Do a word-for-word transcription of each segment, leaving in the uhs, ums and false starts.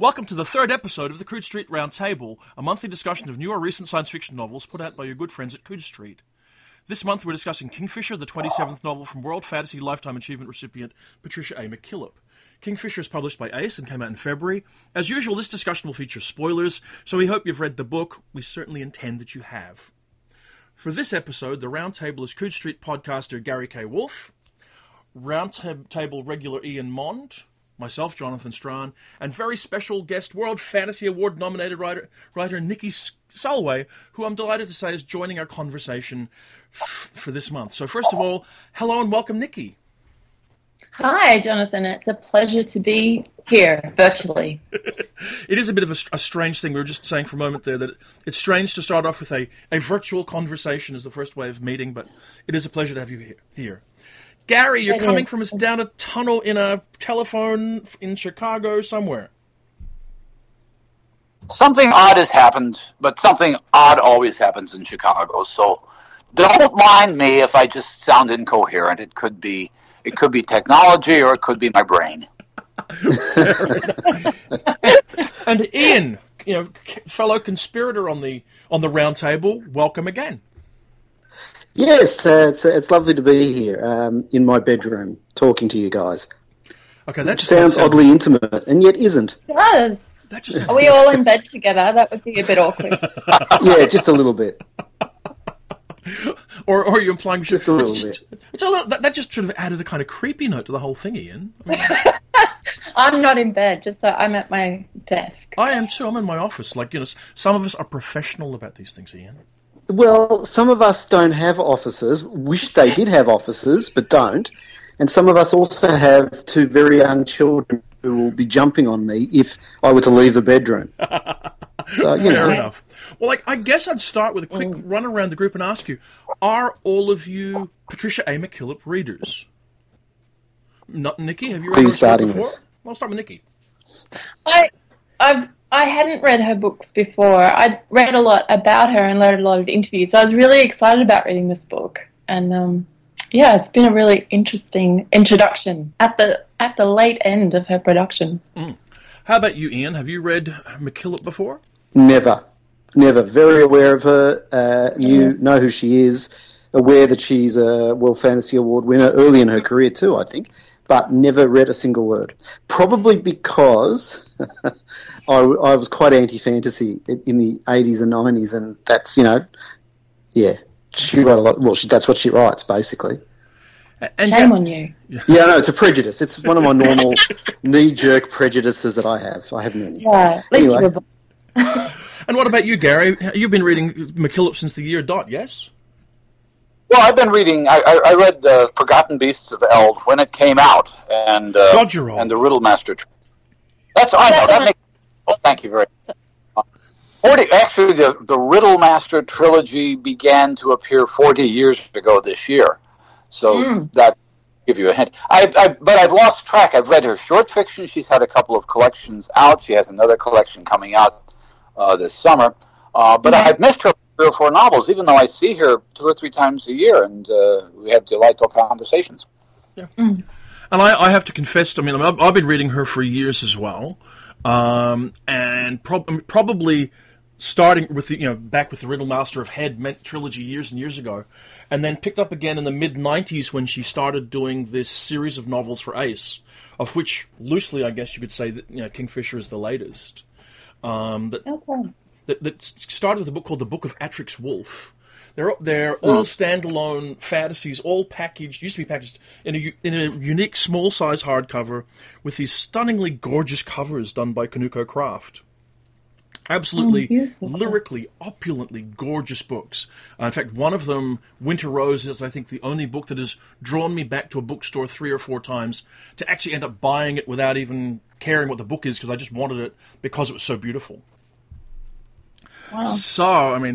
Welcome to the third episode of the Coode Street Roundtable, a monthly discussion of new or recent science fiction novels put out by your good friends at Coode Street. This month we're discussing Kingfisher, the twenty-seventh novel from World Fantasy Lifetime Achievement recipient Patricia A. McKillip. Kingfisher is published by Ace and came out in February. As usual, this discussion will feature spoilers, so we hope you've read the book. We certainly intend that you have. For this episode, the roundtable is Coode Street podcaster Gary K. Wolfe, roundtable regular Ian Mond, myself, Jonathan Strahan, and very special guest, World Fantasy Award nominated writer, writer Nikki Sulway, who I'm delighted to say is joining our conversation f- for this month. So first of all, hello and welcome, Nikki. Hi, Jonathan. It's a pleasure to be here, virtually. It is a bit of a, a strange thing. We were just saying for a moment there that it's strange to start off with a, a virtual conversation as the first way of meeting, but it is a pleasure to have you here. Gary, you're coming from us down a tunnel in a telephone in Chicago somewhere. Something odd has happened, but something odd always happens in Chicago. So don't mind me if I just sound incoherent. It could be it could be technology or it could be my brain. And Ian, you know, fellow conspirator on the on the round table, welcome again. Yes, uh, it's it's lovely to be here um, in my bedroom talking to you guys. Okay, that just sounds sound... oddly intimate, and yet isn't. It does. That just sounds... Are we all in bed together? That would be a bit awkward. Yeah, just a little bit. or, or are you implying we should... Just a little just, bit. It's a little, that, that just sort of added a kind of creepy note to the whole thing, Ian. I mean... I'm not in bed, just so I'm at my desk. I am too. I'm in my office. Like, you know, some of us are professional about these things, Ian. Well, some of us don't have offices, wish they did have offices, but don't. And some of us also have two very young children who will be jumping on me if I were to leave the bedroom. So, you Fair know. enough. Well, like, I guess I'd start with a quick mm. run around the group and ask you, are all of you Patricia A. McKillip readers? Not Nikki, have you read her starting before? With? Well, I'll start with Nikki. I, I've... I hadn't read her books before. I'd read a lot about her and read a lot of interviews. So I was really excited about reading this book. And, um, yeah, it's been a really interesting introduction at the at the late end of her production. Mm. How about you, Ian? Have you read McKillip before? Never. Never. Very aware of her. Uh, you mm. know who she is. Aware that she's a World Fantasy Award winner early in her career too, I think. But never read a single word. Probably because... I, I was quite anti-fantasy in the eighties and nineties, and that's, you know, yeah, she wrote a lot. Well, she, that's what she writes, basically. And Shame that, on you. Yeah, no, it's a prejudice. It's one of my normal knee-jerk prejudices that I have. I have many. Yeah, at least anyway. And what about you, Gary? You've been reading McKillip since the year dot, yes? Well, I've been reading, I, I, I read uh, Forgotten Beasts of Eld when it came out, and uh, and the Riddle-Master Trilogy. That's, I know, that makes Oh, thank you very much. forty, actually, the, the Riddle-Master Trilogy began to appear forty years ago this year. So mm. that give you a hint. I, I, but I've lost track. I've read her short fiction. She's had a couple of collections out. She has another collection coming out uh, this summer. Uh, but mm-hmm. I've missed her three or four novels, even though I see her two or three times a year, and uh, we have delightful conversations. Yeah. Mm. And I, I have to confess, I mean, I've, I've been reading her for years as well. Um, and prob- probably starting with the, you know, back with the Riddle-Master of Head trilogy years and years ago, and then picked up again in the mid nineties when she started doing this series of novels for Ace, of which loosely, I guess you could say that, you know, Kingfisher is the latest. Um, that, okay. that that started with a book called The Book of Atrix Wolf. They're they're oh. all standalone fantasies, all packaged. Used to be packaged in a in a unique small size hardcover with these stunningly gorgeous covers done by Kinuko Craft. Absolutely, oh, lyrically, opulently gorgeous books. Uh, in fact, one of them, Winter Rose, is I think the only book that has drawn me back to a bookstore three or four times to actually end up buying it without even caring what the book is because I just wanted it because it was so beautiful. Wow. So I mean.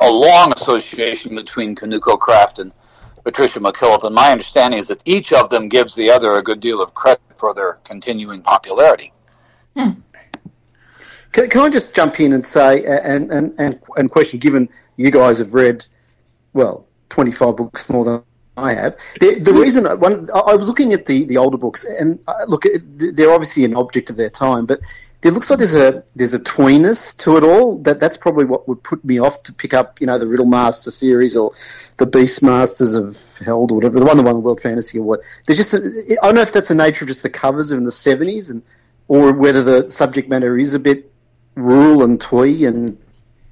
A long association between Kinuko Craft and Patricia McKillip, and my understanding is that each of them gives the other a good deal of credit for their continuing popularity. Hmm. Can, can I just jump in and say, and, and, and, and question, given you guys have read, well, twenty-five books more than I have. The, the reason I, one, I was looking at the, the older books, and I, look, they're obviously an object of their time, but it looks like there's a there's a tweeness to it all. That that's probably what would put me off to pick up, you know, the Riddle-Master series or the Beastmasters of Held or whatever, the one that won the World Fantasy Award. There's just a, I don't know if that's the nature of just the covers in the seventies, and or whether the subject matter is a bit rural and twee and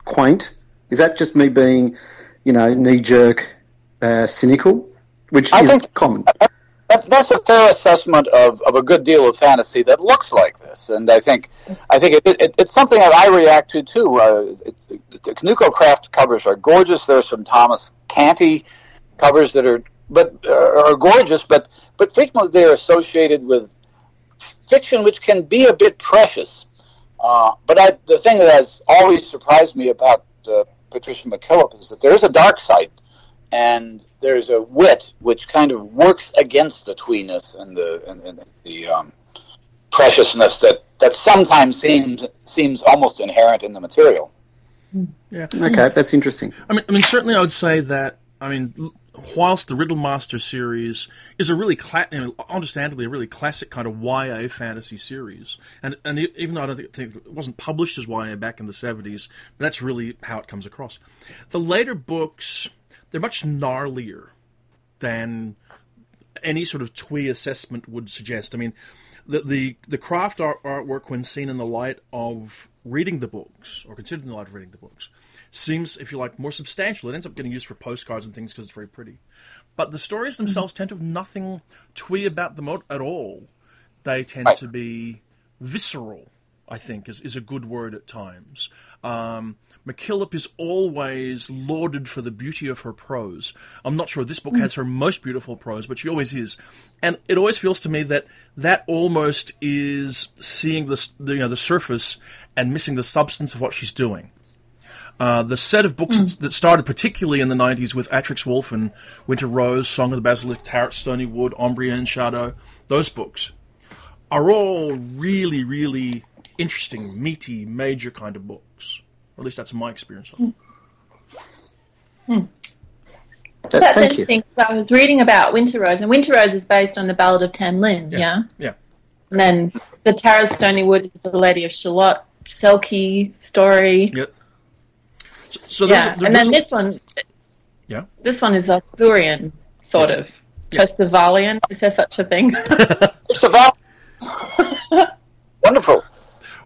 quaint. Is that just me being, you know, knee jerk, uh, cynical, which I is think- common. That, that's a fair assessment of, of a good deal of fantasy that looks like this, and I think I think it, it, it's something that I react to too. Uh, it, it, the Kinuko Craft covers are gorgeous. There's some Thomas Canty covers that are but uh, are gorgeous, but but frequently they're associated with fiction, which can be a bit precious. Uh, but I, the thing that has always surprised me about uh, Patricia McKillip is that there is a dark side. And there's a wit which kind of works against the tweeness and the and, and the um, preciousness that, that sometimes seems seems almost inherent in the material. Yeah. Okay, that's interesting. I mean, I mean, certainly, I would say that. I mean, whilst the Riddle-Master series is a really, cla- you know, understandably, a really classic kind of Y A fantasy series, and and even though I don't think it wasn't published as Y A back in the seventies, but that's really how it comes across. The later books. They're much gnarlier than any sort of twee assessment would suggest. I mean, the the, the craft art, artwork, when seen in the light of reading the books, or considered in the light of reading the books, seems, if you like, more substantial. It ends up getting used for postcards and things because it's very pretty. But the stories themselves mm-hmm. tend to have nothing twee about them at all. They tend right. to be visceral, I think, is, is a good word at times. Um... McKillip is always lauded for the beauty of her prose. I'm not sure this book has her most beautiful prose, but she always is. And it always feels to me that that almost is seeing the, the you know the surface and missing the substance of what she's doing. Uh, the set of books mm. that started particularly in the nineties with Atrix Wolfe and Winter Rose, Song of the Basilisk, Tarot, Stony Wood, Ombria in Shadow, those books are all really, really interesting, meaty, major kind of books. Or at least that's my experience of it. Hmm. That, that's thank interesting because I was reading about Winter Rose, and Winter Rose is based on the Ballad of Tam Lin, yeah? Yeah. yeah. And then the Tara Stony Wood is the Lady of Shalott, Selkie story. Yep. So, so yeah. There's, there's, and then this one, yeah. This one is Arthurian, sort yes. of. Yeah. Percivalian, is there such a thing? Percivalian. Wonderful.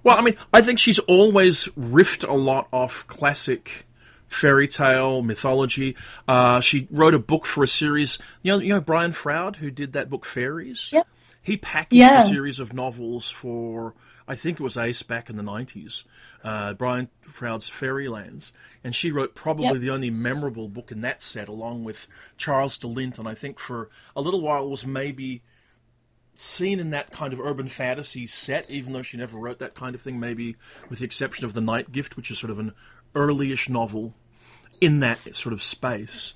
Well, I mean, I think she's always riffed a lot off classic fairy tale mythology. Uh, she wrote a book for a series. You know, you know Brian Froud, who did that book Fairies? Yeah. He packaged yeah. a series of novels for, I think it was Ace back in the nineties, uh, Brian Froud's Fairylands. And she wrote probably yep. the only memorable book in that set, along with Charles de Lint. And I think for a little while was maybe... seen in that kind of urban fantasy set, even though she never wrote that kind of thing, maybe with the exception of The Night Gift, which is sort of an early-ish novel in that sort of space.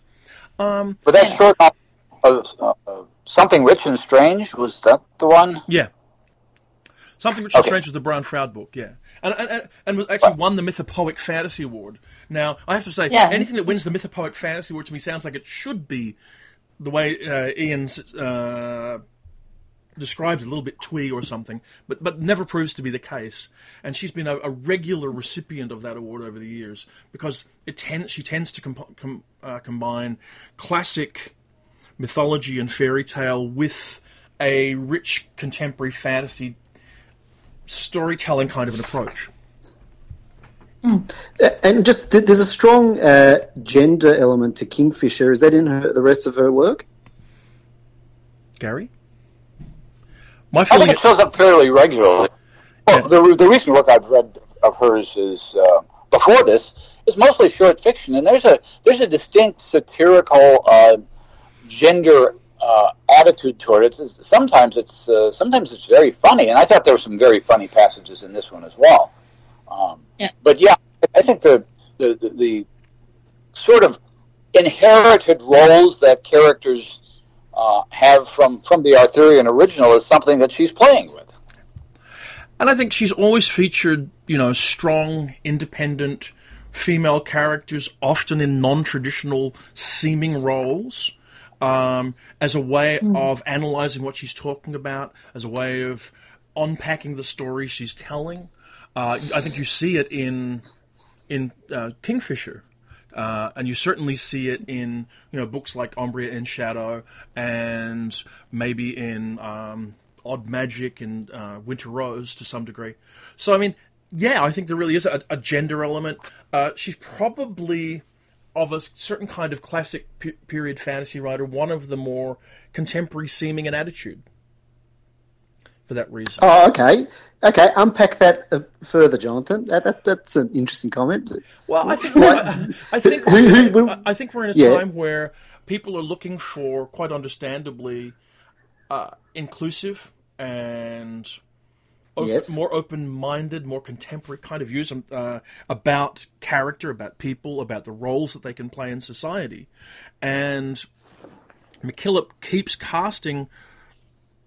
Um, but that short novel, uh, uh, Something Rich and Strange, was that the one? Yeah. Something Rich okay. and Strange was the Brian Froud book, yeah. And, and, and actually won the Mythopoeic Fantasy Award. Now, I have to say, yeah. anything that wins the Mythopoeic Fantasy Award to me sounds like it should be the way uh, Ian's... Uh, described a little bit twee or something, but but never proves to be the case. And she's been a, a regular recipient of that award over the years because it tends she tends to com- com- uh, combine classic mythology and fairy tale with a rich contemporary fantasy storytelling kind of an approach. Mm. And just there's a strong uh, gender element to Kingfisher. Is that in her, the rest of her work? Gary? I think it shows up fairly regularly. Well, yeah. the, the recent work I've read of hers is uh, before this is mostly short fiction, and there's a there's a distinct satirical uh, gender uh, attitude toward it. It's, sometimes it's uh, sometimes it's very funny, and I thought there were some very funny passages in this one as well. Um, yeah. But yeah, I think the the, the the sort of inherited roles that characters. Uh, have from, from the Arthurian original is something that she's playing with. And I think she's always featured, you know, strong, independent female characters, often in non-traditional seeming roles. um, as a way mm. of analyzing what she's talking about, as a way of unpacking the story she's telling. Uh, I think you see it in in uh, Kingfisher. Uh, and you certainly see it in, you know, books like Ombria in Shadow, and maybe in um, Od Magic and uh, Winter Rose to some degree. So, I mean, yeah, I think there really is a, a gender element. Uh, she's probably of a certain kind of classic p- period fantasy writer, one of the more contemporary seeming in attitude for that reason. Oh, okay. Okay, unpack that uh, further, Jonathan. That, that that's an interesting comment. Well, I think I, I think we're, I think we're in a yeah. time where people are looking for, quite understandably, uh, inclusive and op- yes. more open-minded, more contemporary kind of views uh, about character, about people, about the roles that they can play in society. And McKillip keeps casting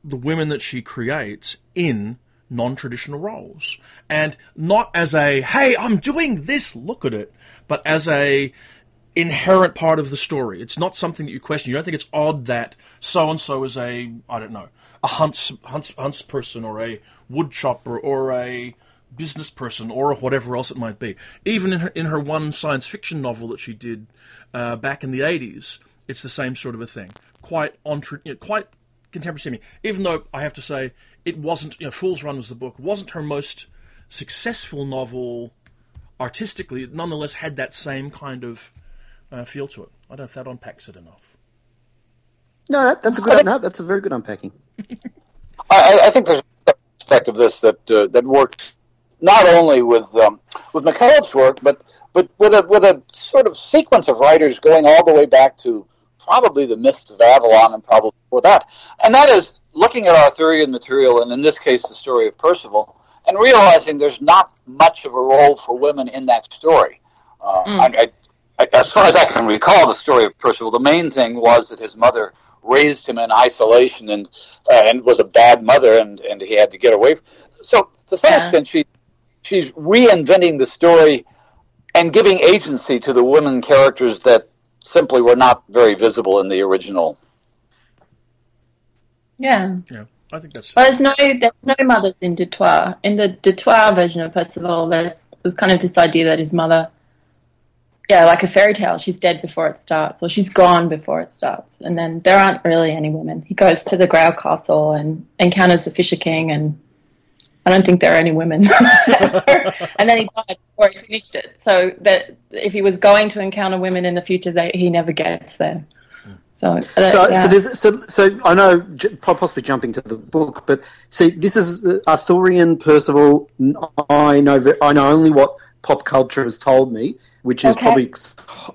the women that she creates in non-traditional roles, and not as a "hey, I'm doing this, look at it," but as a inherent part of the story. It's not something that you question. You don't think it's odd that so and so is a I don't know a hunts hunts hunts person or a wood chopper or a business person or whatever else it might be. Even in her, in her one science fiction novel that she did uh, back in the eighties, it's the same sort of a thing. Quite on you know, quite contemporary seeming. Even though I have to say, it wasn't, you know, Fool's Run was the book. It wasn't her most successful novel artistically. It nonetheless had that same kind of uh, feel to it. I don't know if that unpacks it enough. No, that, that's a good. I think, no, that's a very good unpacking. I, I think there's an aspect of this that uh, that worked not only with um, with McKillip's work, but but with a with a sort of sequence of writers going all the way back to probably the Mists of Avalon and probably before that, and that is looking at Arthurian material, and in this case the story of Percival, and realizing there's not much of a role for women in that story. Uh, mm. I, I, as far as I can recall the story of Percival, the main thing was that his mother raised him in isolation and uh, and was a bad mother, and, and he had to get away. So to some yeah. extent, she she's reinventing the story and giving agency to the women characters that simply were not very visible in the original. Yeah. Yeah, I think that's... Well, there's no, there's no mothers in De Troyes. In the De Troyes version of Percival, there's, there's kind of this idea that his mother, yeah, like a fairy tale, she's dead before it starts, or she's gone before it starts, and then there aren't really any women. He goes to the Grail Castle and encounters the Fisher King, and I don't think there are any women. And then he died before he finished it, so that if he was going to encounter women in the future, they, he never gets there. So, so, yeah. so, there's, so, so I know possibly jumping to the book, but see, this is Arthurian Percival. I know, I know only what pop culture has told me, which is okay. probably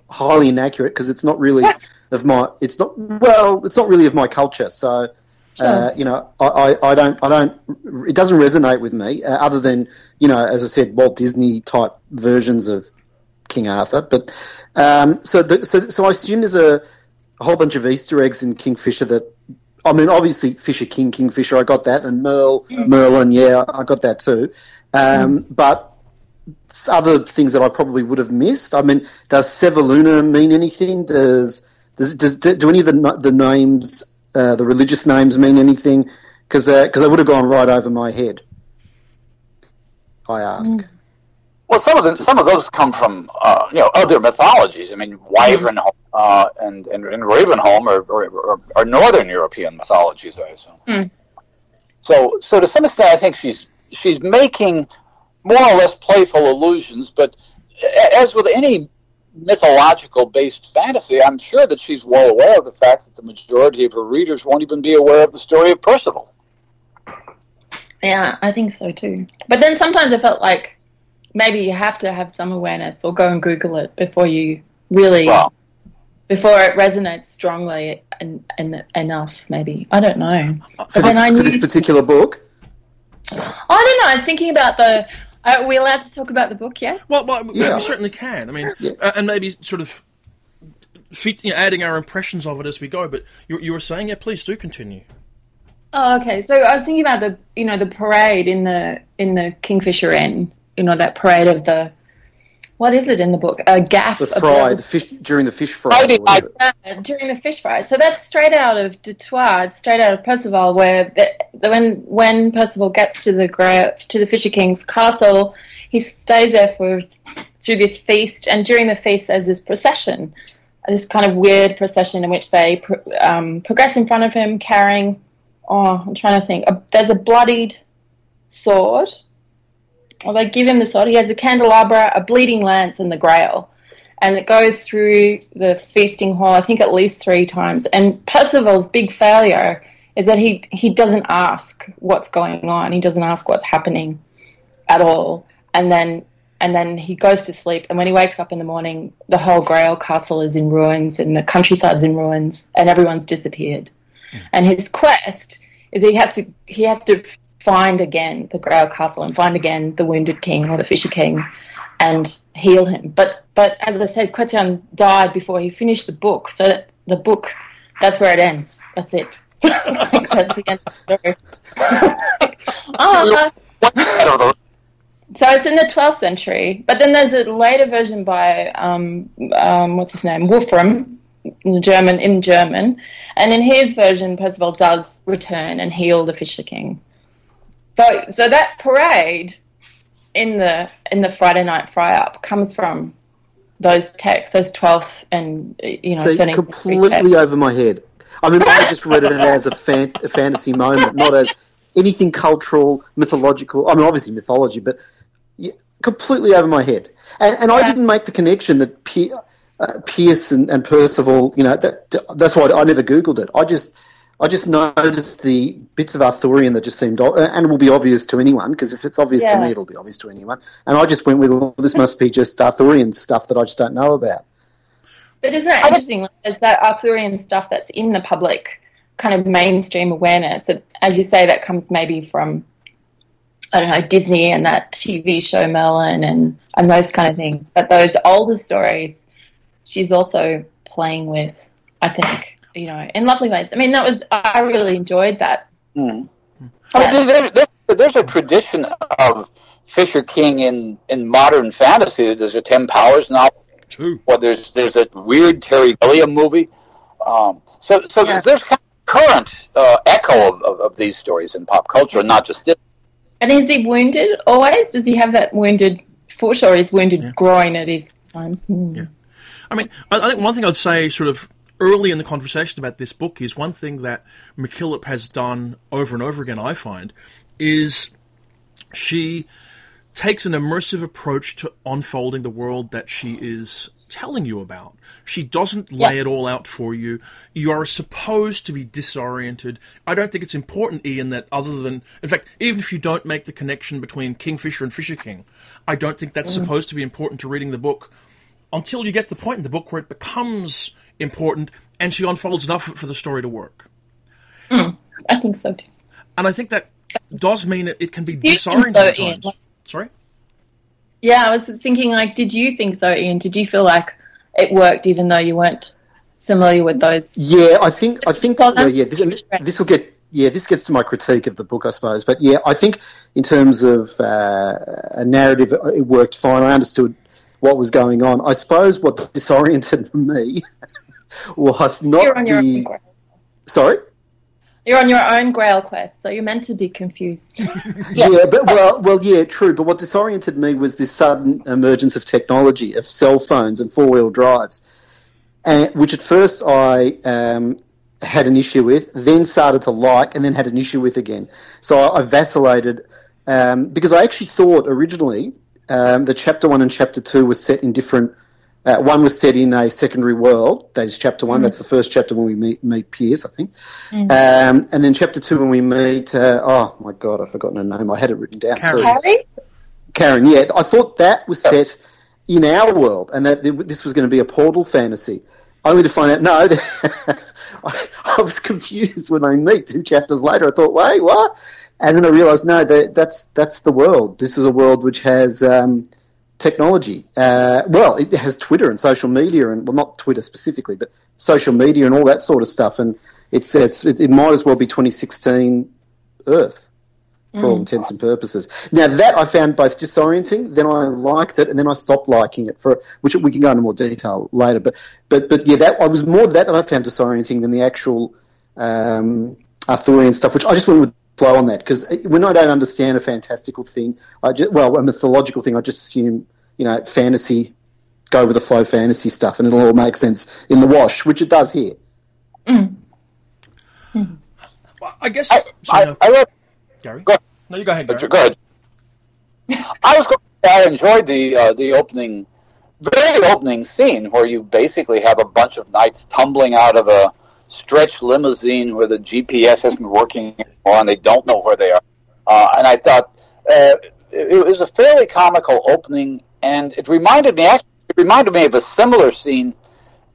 highly inaccurate because it's not really yeah. of my. It's not well. It's not really of my culture. So, sure. uh, you know, I, I, I don't, I don't. It doesn't resonate with me, uh, other than, you know, as I said, Walt Disney type versions of King Arthur. But um, so, the, so, so I assume there's a. a whole bunch of Easter eggs in Kingfisher that, I mean, obviously Fisher King, Kingfisher, I got that, and Merle, mm. Merlin, yeah, I got that too. Um, mm. But other things that I probably would have missed. I mean, does Severluna mean anything? Does does, does do, do any of the the names, uh, the religious names, mean anything? Because uh, because they would have gone right over my head. I ask. Mm. Well, some of the, some of those come from uh, you know other mythologies. I mean, Wyvernholm uh, and, and and Ravenholm are, are, are northern European mythologies, I assume. Mm. So so to some extent, I think she's she's making more or less playful allusions. But as with any mythological based fantasy, I'm sure that she's well aware of the fact that the majority of her readers won't even be aware of the story of Percival. Yeah, I think so too. But then sometimes I felt like, maybe you have to have some awareness or go and Google it before you really, wow. before it resonates strongly and, and enough, maybe. I don't know. But for this, I knew, for this particular book? I don't know. I was thinking about the, are we allowed to talk about the book yet? Well, well yeah. we certainly can. I mean, yeah. uh, and maybe sort of feet, you know, adding our impressions of it as we go, but you, you were saying, yeah, please do continue. Oh, okay. So I was thinking about the, you know, the parade in the, in the Kingfisher Inn. You know, that parade of the, what is it in the book? A gaff. The fry, the fish, during the fish fry. I I during the fish fry. So that's straight out of de Troyes, it's straight out of Percival, where the, when when Percival gets to the to the Fisher King's castle, he stays there for through this feast, and during the feast there's this procession, this kind of weird procession in which they um, progress in front of him carrying, oh, I'm trying to think, a, there's a bloodied sword. Well, they give him the sword. He has a candelabra, a bleeding lance, and the grail. And it goes through the feasting hall, I think at least three times. And Percival's big failure is that he, he doesn't ask what's going on. He doesn't ask what's happening at all. And then and then he goes to sleep. And when he wakes up in the morning, the whole Grail castle is in ruins and the countryside's in ruins and everyone's disappeared. Mm. And his quest is he has to he has to... find again the Grail Castle and find again the wounded king or the Fisher King and heal him. But but as I said, Chrétien died before he finished the book, so that the book, that's where it ends. That's it. Like, that's the end of the story. uh, so it's in the twelfth century. But then there's a later version by, um, um, what's his name, Wolfram, in German, in German. And in his version, Percival does return and heal the Fisher King. So, so that parade in the in the Friday Night Fry Up comes from those texts, those twelfth and you know. So completely over my head. I mean, I just read it as a, fan, a fantasy moment, not as anything cultural, mythological. I mean, obviously mythology, but yeah, completely over my head. And, and yeah. I didn't make the connection that Pier, uh, Pierce and, and Percival. You know, that that's why I never Googled it. I just. I just noticed the bits of Arthurian that just seemed, and it will be obvious to anyone, because if it's obvious yeah. to me, it'll be obvious to anyone. And I just went with, well, this must be just Arthurian stuff that I just don't know about. But isn't that interesting? There's that Arthurian stuff that's in the public kind of mainstream awareness. As you say, that comes maybe from, I don't know, Disney and that T V show Merlin and, and those kind of things. But those older stories, she's also playing with, I think. You know, in lovely ways. I mean, that was, I really enjoyed that. Mm. Yeah. There, there, there's a tradition of Fisher King in, in modern fantasy. There's a Tim Powers novel. True. Or there's there's a weird Terry Gilliam movie. Um, so so yeah. there's, there's kind of current uh, echo of, of, of these stories in pop culture, and not just it. And is he wounded always? Does he have that wounded foot or his wounded yeah. groin at his times? Mm. Yeah. I mean, I, I think one thing I'd say sort of early in the conversation about this book is one thing that McKillip has done over and over again, I find, is she takes an immersive approach to unfolding the world that she is telling you about. She doesn't lay yeah. it all out for you. You are supposed to be disoriented. I don't think it's important, Ian, that other than... In fact, even if you don't make the connection between Kingfisher and Fisher King, I don't think that's mm-hmm. supposed to be important to reading the book until you get to the point in the book where it becomes... important, and she unfolds enough for the story to work. Mm, I think so too. And I think that does mean it, it can be disorienting at times. Sorry? Yeah, I was thinking, like, did you think so, Ian? Did you feel like it worked even though you weren't familiar with those? Yeah, I think, I think, well, yeah, this, this will get, yeah, this gets to my critique of the book, I suppose. But yeah, I think in terms of uh, a narrative, it worked fine. I understood what was going on. I suppose what disoriented me was not You're on your the... Own Sorry? You're on your own Grail quest, so you're meant to be confused. yeah. yeah, but well, well, yeah, true. But what disoriented me was this sudden emergence of technology, of cell phones and four-wheel drives, and, which at first I um, had an issue with, then started to like, and then had an issue with again. So I, I vacillated um, because I actually thought originally... Um, the chapter one and chapter two were set in different. Uh, one was set in a secondary world. That is chapter one. Mm-hmm. That's the first chapter when we meet, meet Pierce, I think. Mm-hmm. Um, and then chapter two when we meet. Uh, oh my God, I've forgotten her name. I had it written down. Karen. Carrie? Karen. Yeah, I thought that was set in our world, and that this was going to be a portal fantasy. Only to find out, no, I, I was confused when they meet two chapters later. I thought, wait, what? And then I realised, no, that, that's that's the world. This is a world which has um, technology. Uh, well, it has Twitter and social media, and well, not Twitter specifically, but social media and all that sort of stuff. And it's, it's it, it might as well be twenty sixteen Earth. for all intents and purposes. Now, that I found both disorienting, then I liked it, and then I stopped liking it, for which we can go into more detail later. But, but, but yeah, that I was more that that I found disorienting than the actual um, Arthurian stuff, which I just went with the flow on that, because when I don't understand a fantastical thing, I just, well, a mythological thing, I just assume, you know, fantasy, go with the flow fantasy stuff, and it'll all make sense in the wash, which it does here. Mm. Mm. Well, I guess... I, I, I, I read... Gary? Go ahead. No, you go ahead, Gary. Go ahead. I was going to say I enjoyed the, uh, the opening, very opening scene where you basically have a bunch of knights tumbling out of a stretched limousine where the G P S hasn't been working anymore and they don't know where they are. Uh, and I thought uh, it, it was a fairly comical opening, and it reminded me actually, it reminded me of a similar scene.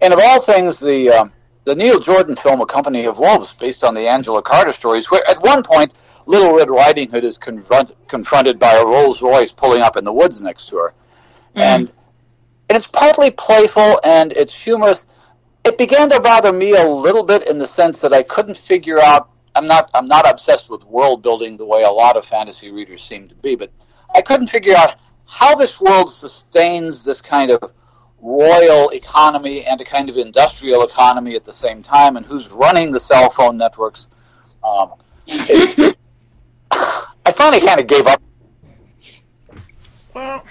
And of all things, the, uh, the Neil Jordan film A Company of Wolves, based on the Angela Carter stories, where at one point Little Red Riding Hood is confront, confronted by a Rolls Royce pulling up in the woods next to her. Mm-hmm. And, and it's partly playful and it's humorous. It began to bother me a little bit in the sense that I couldn't figure out, I'm not I'm not obsessed with world building the way a lot of fantasy readers seem to be, but I couldn't figure out how this world sustains this kind of royal economy and a kind of industrial economy at the same time, and who's running the cell phone networks. Um, it, I finally kind of gave up. Well,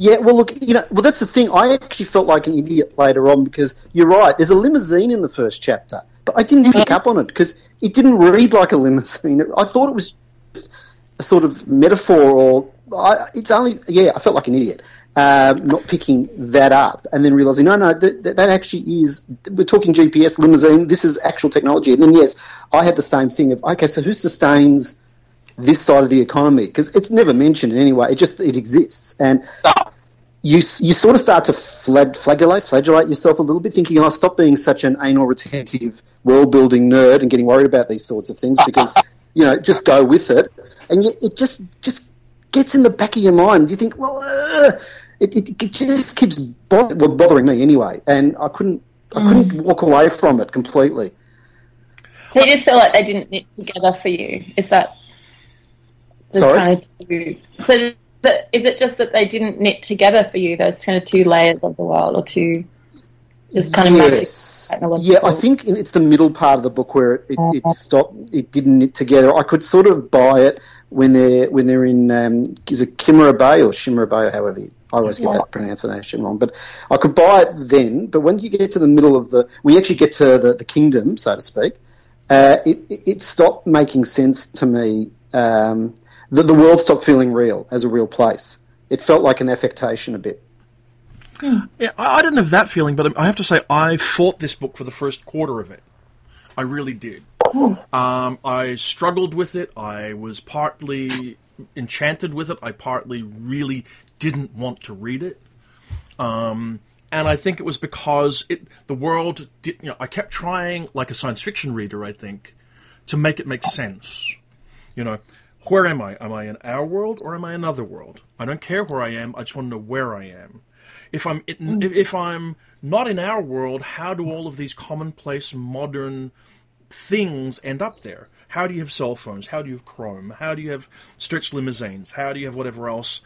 yeah, well, look, you know, well, that's the thing. I actually felt like an idiot later on because you're right. There's a limousine in the first chapter, but I didn't pick up on it because it didn't read like a limousine. I thought it was just a sort of metaphor, or I, it's only yeah. I felt like an idiot uh, not picking that up, and then realizing no, no, that, that actually is. We're talking G P S limousine. This is actual technology. And then yes, I had the same thing of okay, so who sustains this side of the economy, because it's never mentioned in any way. It just it exists, and you you sort of start to flag, flagellate, flagellate yourself a little bit, thinking, "Oh, stop being such an anal retentive world building nerd and getting worried about these sorts of things." Because you know, just go with it, and yet it just just gets in the back of your mind. You think, "Well, uh, it, it it just keeps bother- well, bothering me anyway," and I couldn't I couldn't mm. walk away from it completely. So you just feel like they didn't knit together for you. Is that? Sorry? Kind of two, so is it, is it just that they didn't knit together for you, those kind of two layers of the world, or two just kind yes. of magic? Yeah, I think it's the middle part of the book where it, it, uh-huh. it stopped, it didn't knit together. I could sort of buy it when they're, when they're in, um, is it Shimmera Bay or Shimmera Bay or however you, I always get that pronunciation wrong, but I could buy it then, but when you get to the middle of the, we actually get to the, the kingdom, so to speak, uh, it, it stopped making sense to me, um, The, the world stopped feeling real as a real place. It felt like an affectation a bit. Yeah, yeah I, I didn't have that feeling, but I have to say I fought this book for the first quarter of it. I really did. Oh. Um, I struggled with it. I was partly enchanted with it. I partly really didn't want to read it. Um, and I think it was because it the world did. You know, I kept trying, like a science fiction reader, I think, to make it make sense. You know. Where am I? Am I in our world or am I in another world? I don't care where I am. I just want to know where I am. If I'm in, if I'm not in our world, how do all of these commonplace modern things end up there? How do you have cell phones? How do you have Chrome? How do you have stretched limousines? How do you have whatever else?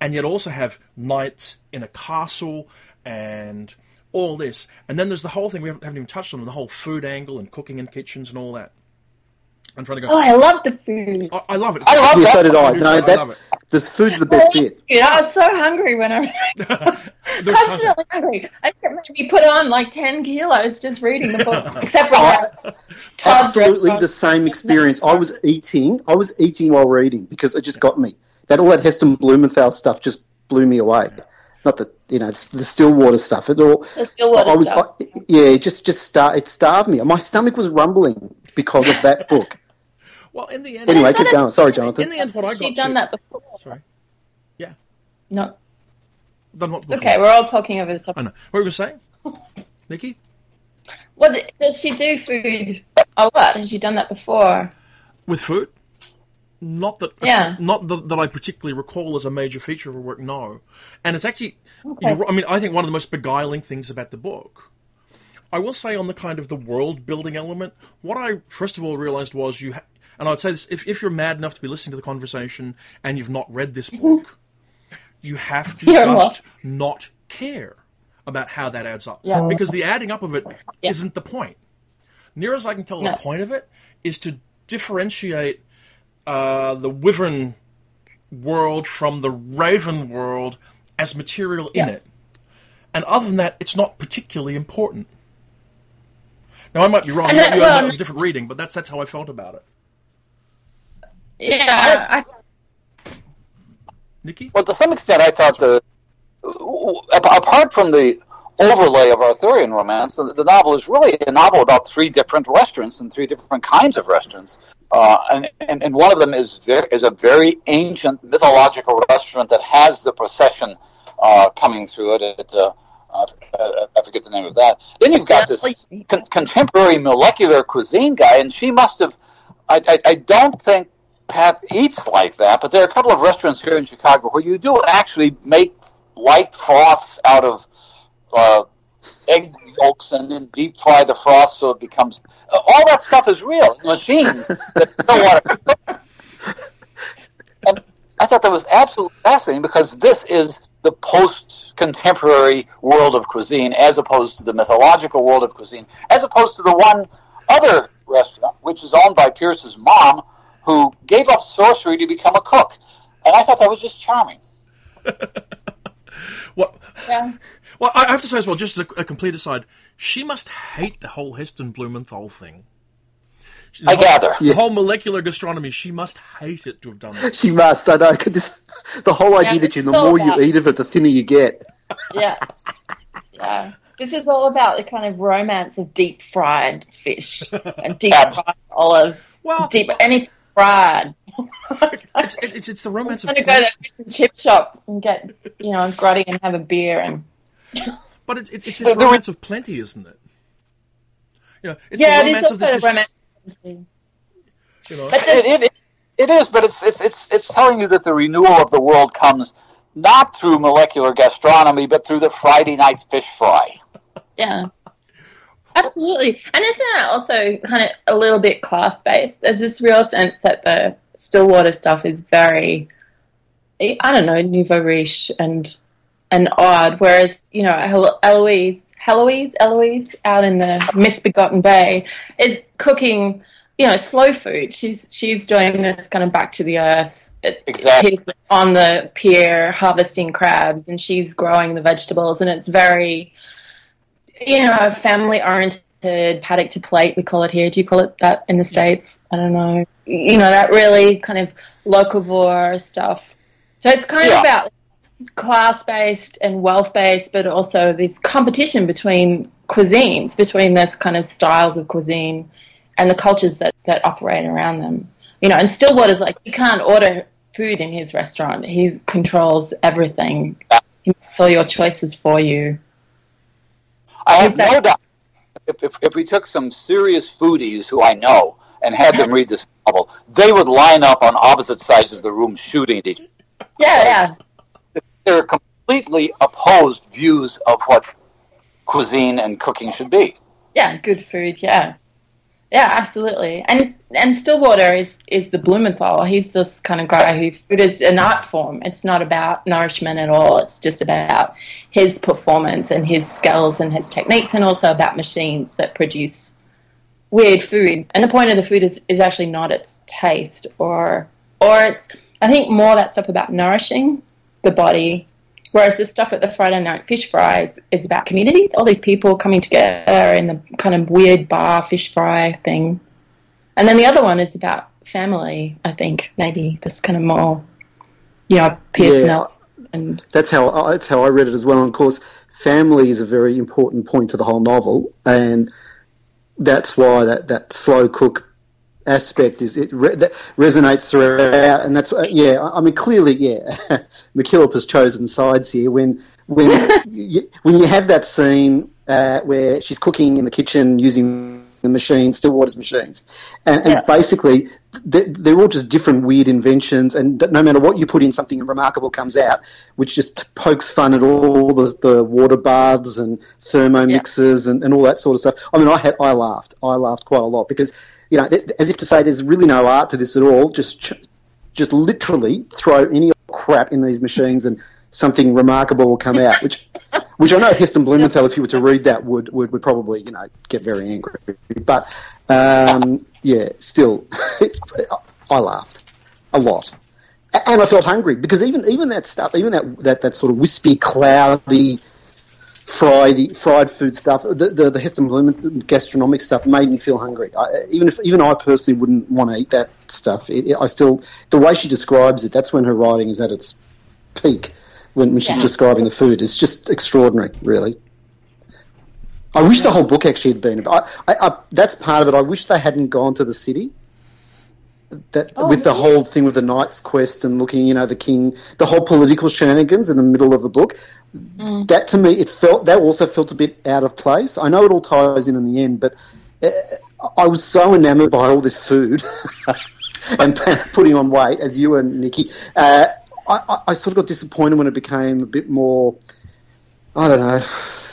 And yet also have knights in a castle and all this. And then there's the whole thing we haven't, haven't even touched on, the whole food angle and cooking in kitchens and all that. I'm trying to go. Oh, I love the food. Oh, I love it. I love yeah, that. So did I. No, that's the food's the best bit. I was so hungry when I was. I was so hungry. I could maybe put on like ten kilos just reading the book. Except for that. Absolutely the same experience. I was eating. I was eating while reading because it just got me. That all that Heston Blumenthal stuff just blew me away. Not the you know the Stillwater stuff. It all. The Stillwater I was, stuff. I, yeah, just just star, it starved me. My stomach was rumbling because of that book. Well, in the end... Anyway, keep going. Sorry, Jonathan. In the end, what I got She'd done to, that before. Sorry. Yeah. No. Done what before? It's okay, we're all talking over the top. I know. What were you saying? Nikki? What does she do food a lot? Has she done that before? With food? Not that yeah. Not that, that I particularly recall as a major feature of her work, no. And it's actually... Okay. You know, I mean, I think one of the most beguiling things about the book... I will say on the kind of the world-building element, what I first of all realised was you... Ha- and I would say this, if, if you're mad enough to be listening to the conversation and you've not read this book, you have to yeah. just not care about how that adds up. Yeah. Because the adding up of it yeah. isn't the point. Near as I can tell, no. the point of it is to differentiate uh, the Wyvern world from the Raven world as material yeah. in it. And other than that, it's not particularly important. Now, I might be wrong. You might well, have a different reading, but that's that's how I felt about it. Yeah. I... Nikki? Well, to some extent, I thought the... Apart from the overlay of Arthurian romance, the, the novel is really a novel about three different restaurants and three different kinds of restaurants. Uh, and, and, and one of them is very, is a very ancient mythological restaurant that has the procession uh, coming through it. It uh, Uh, I forget the name of that. Then you've got this con- contemporary molecular cuisine guy, and she must have... I, I, I don't think Pat eats like that, but there are a couple of restaurants here in Chicago where you do actually make light froths out of uh, egg yolks and then deep fry the froth so it becomes... Uh, all that stuff is real. Machines that don't want to... And I thought that was absolutely fascinating because this is... the post-contemporary world of cuisine as opposed to the mythological world of cuisine, as opposed to the one other restaurant, which is owned by Pierce's mom, who gave up sorcery to become a cook. And I thought that was just charming. well, yeah. well, I have to say as well, just as a, a complete aside, she must hate the whole Heston Blumenthal thing. The I whole, gather. The yeah. whole molecular gastronomy, she must hate it to have done that. She must, I know. This, the whole idea yeah, that you, the more about, you eat of it, the thinner you get. Yeah. yeah. This is all about the kind of romance of deep-fried fish and deep-fried olives. Well, deep anything fried. it's, it's, it's the romance I'm of... I'm going to go to a fish and chip shop and get, you know, a grotty and have a beer. and. But it's, it's this romance of plenty, isn't it? You know, it's yeah, the romance it is also of this romance. You know. But it, it, it is, but it's it's it's it's telling you that the renewal of the world comes not through molecular gastronomy, but through the Friday night fish fry. Yeah, absolutely. And isn't that also kind of a little bit class based? There's this real sense that the Stillwater stuff is very, I don't know, nouveau riche and and odd. Whereas you know, Eloise. Heloise, Eloise, out in the Misbegotten Bay, is cooking, you know, slow food. She's she's doing this kind of back to the earth. Exactly. She's on the pier harvesting crabs, and she's growing the vegetables, and it's very, you know, family-oriented, paddock to plate, we call it here. Do you call it that in the States? I don't know. You know, that really kind of locavore stuff. So it's kind yeah. of about... class-based and wealth-based, but also this competition between cuisines, between this kind of styles of cuisine and the cultures that, that operate around them. You know, and Stillwater's like, you can't order food in his restaurant. He controls everything. He makes all your choices for you. I have that- no doubt. If, if, if we took some serious foodies who I know and had them read this novel, they would line up on opposite sides of the room shooting at each other. Yeah, yeah. They're completely opposed views of what cuisine and cooking should be. Yeah, good food, yeah. Yeah, absolutely. And and Stillwater is, is the Blumenthal. He's this kind of guy who food is an art form. It's not about nourishment at all. It's just about his performance and his skills and his techniques, and also about machines that produce weird food. And the point of the food is, is actually not its taste or or it's, I think, more that stuff about nourishing the body, whereas the stuff at the Friday night fish fries is about community, all these people coming together in the kind of weird bar fish fry thing. And then the other one is about family, I think, maybe this kind of more, you know, personal. Yeah, and that's how I, that's how I read it as well. And of course, family is a very important point to the whole novel, and that's why that, that slow cook aspect is it re- that resonates throughout, and that's yeah. I mean, clearly, yeah. McKillip has chosen sides here. When when you, when you have that scene uh, where she's cooking in the kitchen using the machines, Stillwater's machines, and, and yeah. basically they're, they're all just different weird inventions, and no matter what you put in, something remarkable comes out, which just pokes fun at all the, the water baths and thermo mixers yeah. and, and all that sort of stuff. I mean, I had I laughed, I laughed quite a lot because. you know, as if to say there's really no art to this at all. Just, just literally throw any crap in these machines and something remarkable will come out, which which I know Heston Blumenthal, if you were to read that, would would, would probably, you know, get very angry. But, um, yeah, still, it's, I laughed a lot. And I felt hungry because even, even that stuff, even that, that, that sort of wispy, cloudy, fried fried food stuff, the the, the Heston Blumenthal gastronomic stuff made me feel hungry. I, even if even I personally wouldn't want to eat that stuff, it, it, I still, the way she describes it, that's when her writing is at its peak. When she's yeah. describing the food, it's just extraordinary, really. I wish the whole book actually had been. I, I, I, that's part of it. I wish they hadn't gone to the city. That oh, with yeah. the whole thing with the Knight's Quest and looking, you know, the king, the whole political shenanigans in the middle of the book. Mm. That to me, it felt that also felt a bit out of place. I know it all ties in in the end, but I was so enamoured by all this food and putting on weight, as you and Nikki. Uh, I, I sort of got disappointed when it became a bit more, I don't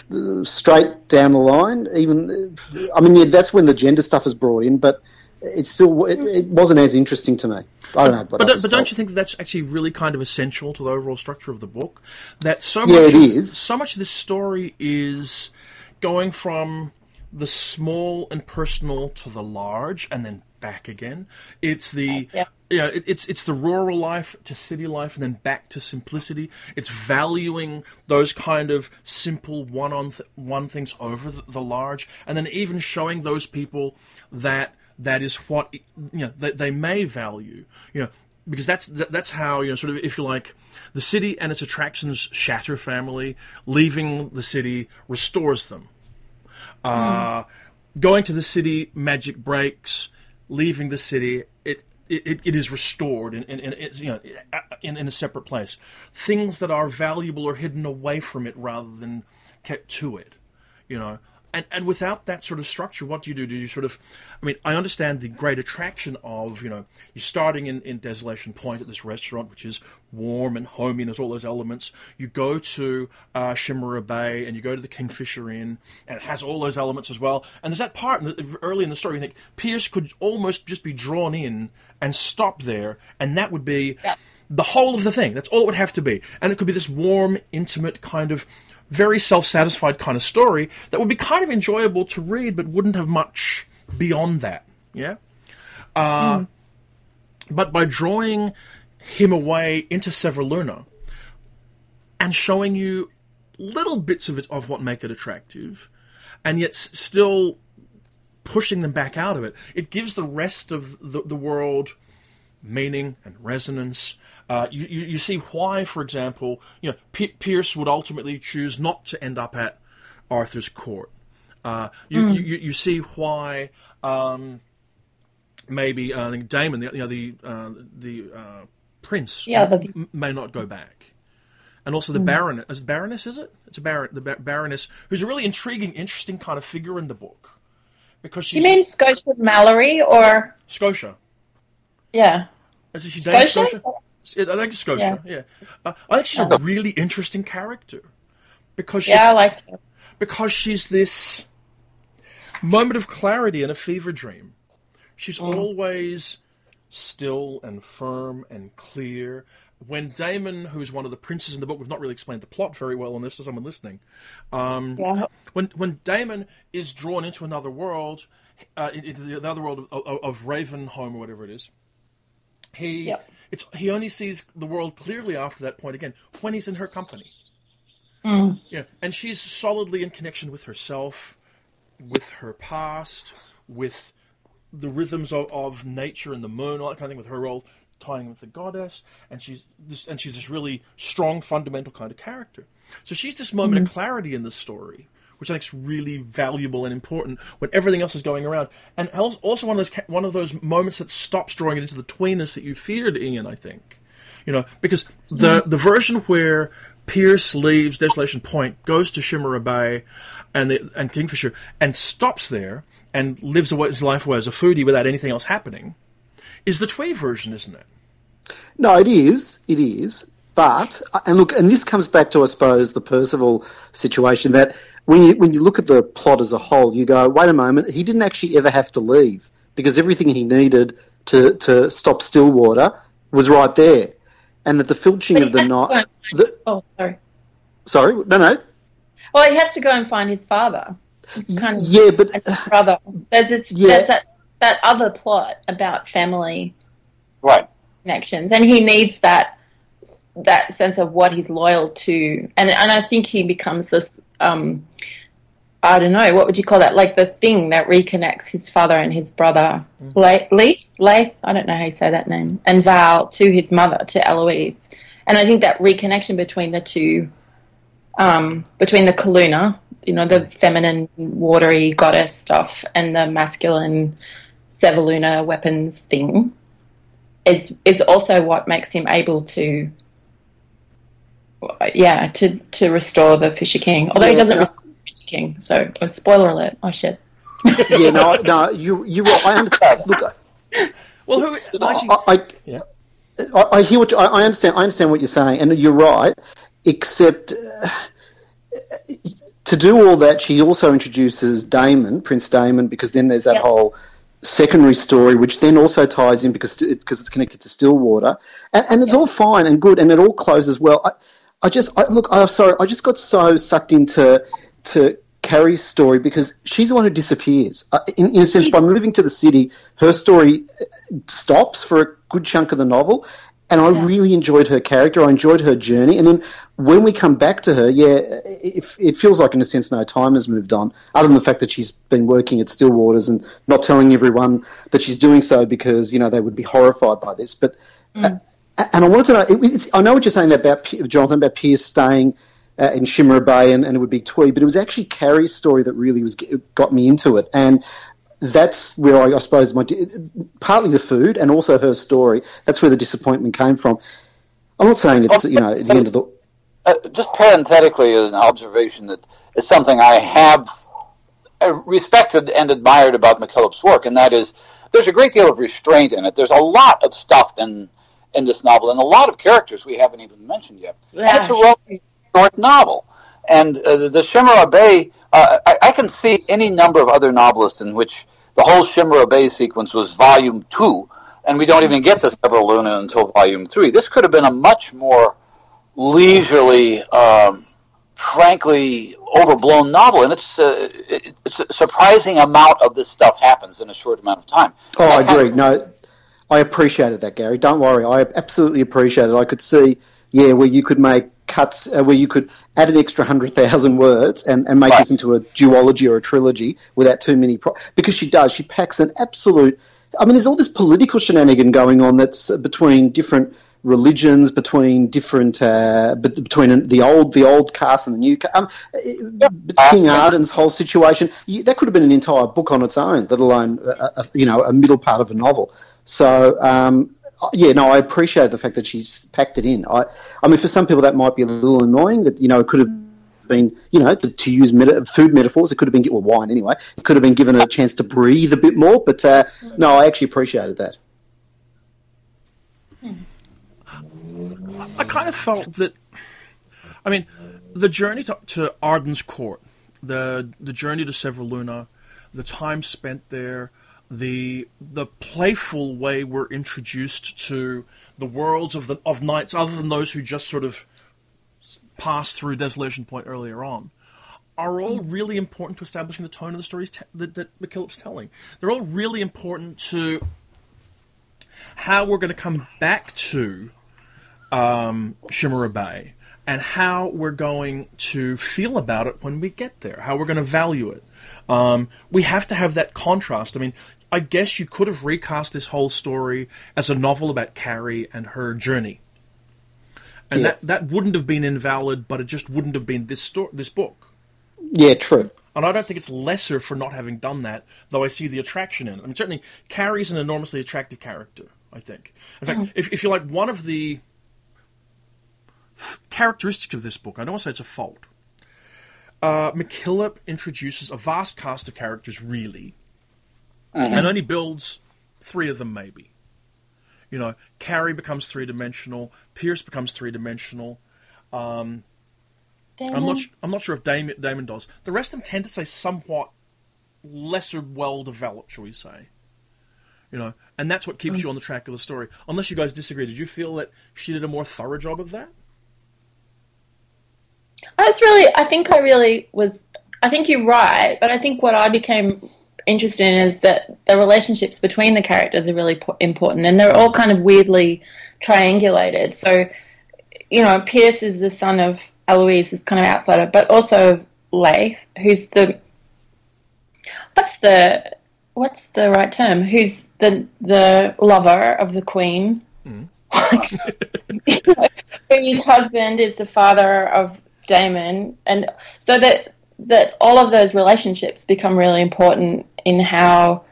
know, straight down the line. Even, I mean, yeah, that's when the gender stuff is brought in, but it still it, it wasn't as interesting to me. I don't know. But, but, don't, but don't you think that that's actually really kind of essential to the overall structure of the book? That so much, yeah, it is. So much of this story is going from the small and personal to the large, and then back again. It's the yeah. you know, it, it's it's the rural life to city life, and then back to simplicity. It's valuing those kind of simple one on th- one things over the, the large, and then even showing those people that that is what it, you know that they may value. You know, because that's that, that's how, you know, sort of, if you like, the city and its attractions shatter family. Leaving the city restores them. Mm. Uh, going to the city, magic breaks. Leaving the city, it it, it is restored in, in, in, it's, you know, in, in a separate place. Things that are valuable are hidden away from it rather than kept to it, you know. And and without that sort of structure, what do you do? Do you sort of... I mean, I understand the great attraction of, you know, you're starting in, in Desolation Point at this restaurant, which is warm and homey and has all those elements. You go to uh, Shimmera Bay and you go to the Kingfisher Inn, and it has all those elements as well. And there's that part in the, early in the story, you think Pierce could almost just be drawn in and stop there, and that would be yeah. the whole of the thing. That's all it would have to be. And it could be this warm, intimate kind of very self-satisfied kind of story that would be kind of enjoyable to read, but wouldn't have much beyond that. Yeah, uh, mm. but by drawing him away into Severluna and showing you little bits of it of what make it attractive, and yet still pushing them back out of it, it gives the rest of the, the world meaning and resonance. Uh, you, you you see why, for example, you know, P- Pierce would ultimately choose not to end up at Arthur's court. Uh, you, mm. you you see why um, maybe uh, I think Damon, the you know, the uh, the uh, prince, yeah, the... m- may not go back, and also the mm. baron, is it baroness, is it? It's a baron, the bar- baroness, who's a really intriguing, interesting kind of figure in the book, because she's... You mean Scotia Mallory or Scotia? Yeah, is she Scotia? Scotia? I think Scotia, yeah. yeah. Uh, I think she's a really interesting character. Because she, yeah, I liked her. Because she's this moment of clarity in a fever dream. She's mm. always still and firm and clear. When Damon, who's one of the princes in the book, we've not really explained the plot very well on this to someone listening. Um, yeah. When when Damon is drawn into another world, uh, into the other world of, of, of Ravenholm or whatever it is, he... Yep. It's, he only sees the world clearly after that point again when he's in her company. Mm. Yeah, and she's solidly in connection with herself, with her past, with the rhythms of, of nature and the moon, all that kind of thing. With her role tying with the goddess, and she's this, and she's this really strong, fundamental kind of character. So she's this moment mm-hmm. of clarity in the story, which I think is really valuable and important when everything else is going around. And also one of those one of those moments that stops drawing it into the tweeness that you feared, Ian, I think. You know, because the, the version where Pierce leaves Desolation Point, goes to Shimmera Bay and the, and Kingfisher, and stops there and lives away, his life away as a foodie without anything else happening, is the twee version, isn't it? No, it is. It is. But, and look, and this comes back to, I suppose, the Percival situation, that when you when you look at the plot as a whole, you go, wait a moment, he didn't actually ever have to leave because everything he needed to, to stop Stillwater was right there. And that the filching of the night... The, oh, sorry. Sorry? No, no. Well, he has to go and find his father. It's kind of yeah, but... His brother. There's, this, yeah. there's that, that other plot about family right. connections, and he needs that that sense of what he's loyal to. And and I think he becomes this... Um, I don't know, what would you call that? Like the thing that reconnects his father and his brother, mm-hmm. Leith, Leith, I don't know how you say that name, and Val to his mother, to Eloise. And I think that reconnection between the two, um, between the Kaluna, you know, the feminine watery goddess stuff, and the masculine Severluna weapons thing is is also what makes him able to, yeah, to, to restore the Fisher King. Although yeah, he doesn't yeah. restore King, so oh, spoiler alert! Oh shit! yeah, no, no, you, you. Were, I understand. Look, I, well, who? I, I, yeah. I, I hear what you, I understand. I understand what you're saying, and you're right. Except uh, to do all that, she also introduces Damon, Prince Damon, because then there's that yep. whole secondary story, which then also ties in because it, because it's connected to Stillwater, and, and it's yep. all fine and good, and it all closes well. I, I just I, look. I'm sorry. I just got so sucked into. to Carrie's story because she's the one who disappears. Uh, in, in a sense, by moving to the city, her story stops for a good chunk of the novel, and I yeah. really enjoyed her character. I enjoyed her journey. And then when we come back to her, yeah, it, it feels like, in a sense, no time has moved on, other than the fact that she's been working at Stillwaters and not telling everyone that she's doing so because, you know, they would be horrified by this. But mm. uh, and I wanted to know, it, it's, I know what you're saying about Jonathan, about Pierce staying Uh, in Shimmera Bay, and, and it would be Twee, but it was actually Carrie's story that really was got me into it, and that's where I, I suppose my partly the food and also her story. That's where the disappointment came from. I'm not saying it's you know the end of the. Uh, just parenthetically, an observation that is something I have respected and admired about McKillip's work, and that is there's a great deal of restraint in it. There's a lot of stuff in in this novel, and a lot of characters we haven't even mentioned yet. Yeah. That's a real short novel, and uh, the Shimmera Bay, uh, I, I can see any number of other novelists in which the whole Shimmera Bay sequence was volume two, and we don't even get to Severluna until volume three. This could have been a much more leisurely, um, frankly overblown novel, and it's, uh, it, it's a surprising amount of this stuff happens in a short amount of time. Oh, I agree. Of- no, I appreciated that, Gary. Don't worry. I absolutely appreciated it. I could see, yeah, where you could make cuts uh, where you could add an extra one hundred thousand words and, and make right. this into a duology or a trilogy without too many... Pro- because she does. She packs an absolute... I mean, there's all this political shenanigan going on that's between different religions, between different... Uh, between the old the old caste and the new caste. Um, yep. King Arden's whole situation. You, that could have been an entire book on its own, let alone, a, a, you know, a middle part of a novel. So... Um, Yeah, no, I appreciate the fact that she's packed it in. I, I mean, for some people that might be a little annoying that, you know, it could have been, you know, to, to use meta- food metaphors, it could have been, well, wine anyway, it could have been given a chance to breathe a bit more, but uh, no, I actually appreciated that. I kind of felt that, I mean, the journey to, to Arden's court, the the journey to Severluna, the time spent there, the the playful way we're introduced to the worlds of the of knights other than those who just sort of passed through Desolation Point earlier on are all really important to establishing the tone of the stories te- that, that McKillip's telling. They're all really important to how we're going to come back to um, Shimmera Bay and how we're going to feel about it when we get there, how we're going to value it. Um, we have to have that contrast. I mean, I guess you could have recast this whole story as a novel about Carrie and her journey. And yeah. that, that wouldn't have been invalid, but it just wouldn't have been this sto- this book. Yeah, true. And I don't think it's lesser for not having done that, though I see the attraction in it. I mean, certainly, Carrie's an enormously attractive character, I think. In fact, mm. if, if you like, one of the f- characteristics of this book, I don't want to say it's a fault, Uh, McKillip introduces a vast cast of characters, really, mm-hmm. and only builds three of them, maybe. You know, Carrie becomes three-dimensional, Pierce becomes three-dimensional. Um, I'm not. I'm not sure if Damon, Damon does. The rest of them tend to say somewhat lesser well-developed, shall we say? you know, and that's what keeps um, you on the track of the story. Unless you guys disagree, did you feel that she did a more thorough job of that? I was really, I think I really was, I think you're right, but I think what I became interested in is that the relationships between the characters are really important, and they're all kind of weirdly triangulated. So, you know, Pierce is the son of Eloise, is kind of outsider, but also Leith, who's the, what's the, what's the right term? Who's the the lover of the queen? Mm. Like, you know, whose husband is the father of Damon, and so that that all of those relationships become really important in how,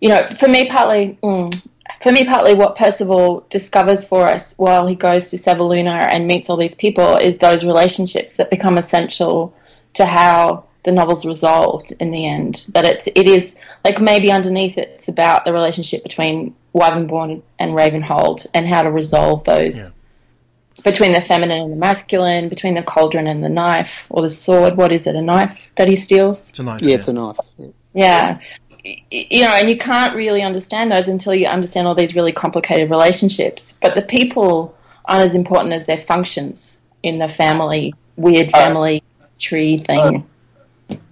you know, for me partly mm, for me partly what Percival discovers for us while he goes to Severluna and meets all these people is those relationships that become essential to how the novel's resolved in the end. That it's it is like maybe underneath it, it's about the relationship between Wyvernborn and Ravenhold and how to resolve those. Yeah. Between the feminine and the masculine, between the cauldron and the knife, or the sword. What is it, a knife that he steals? It's a knife. Yeah, yeah. It's a knife. Yeah. yeah. You know, and you can't really understand those until you understand all these really complicated relationships. But the people aren't as important as their functions in the family, weird family uh, tree thing.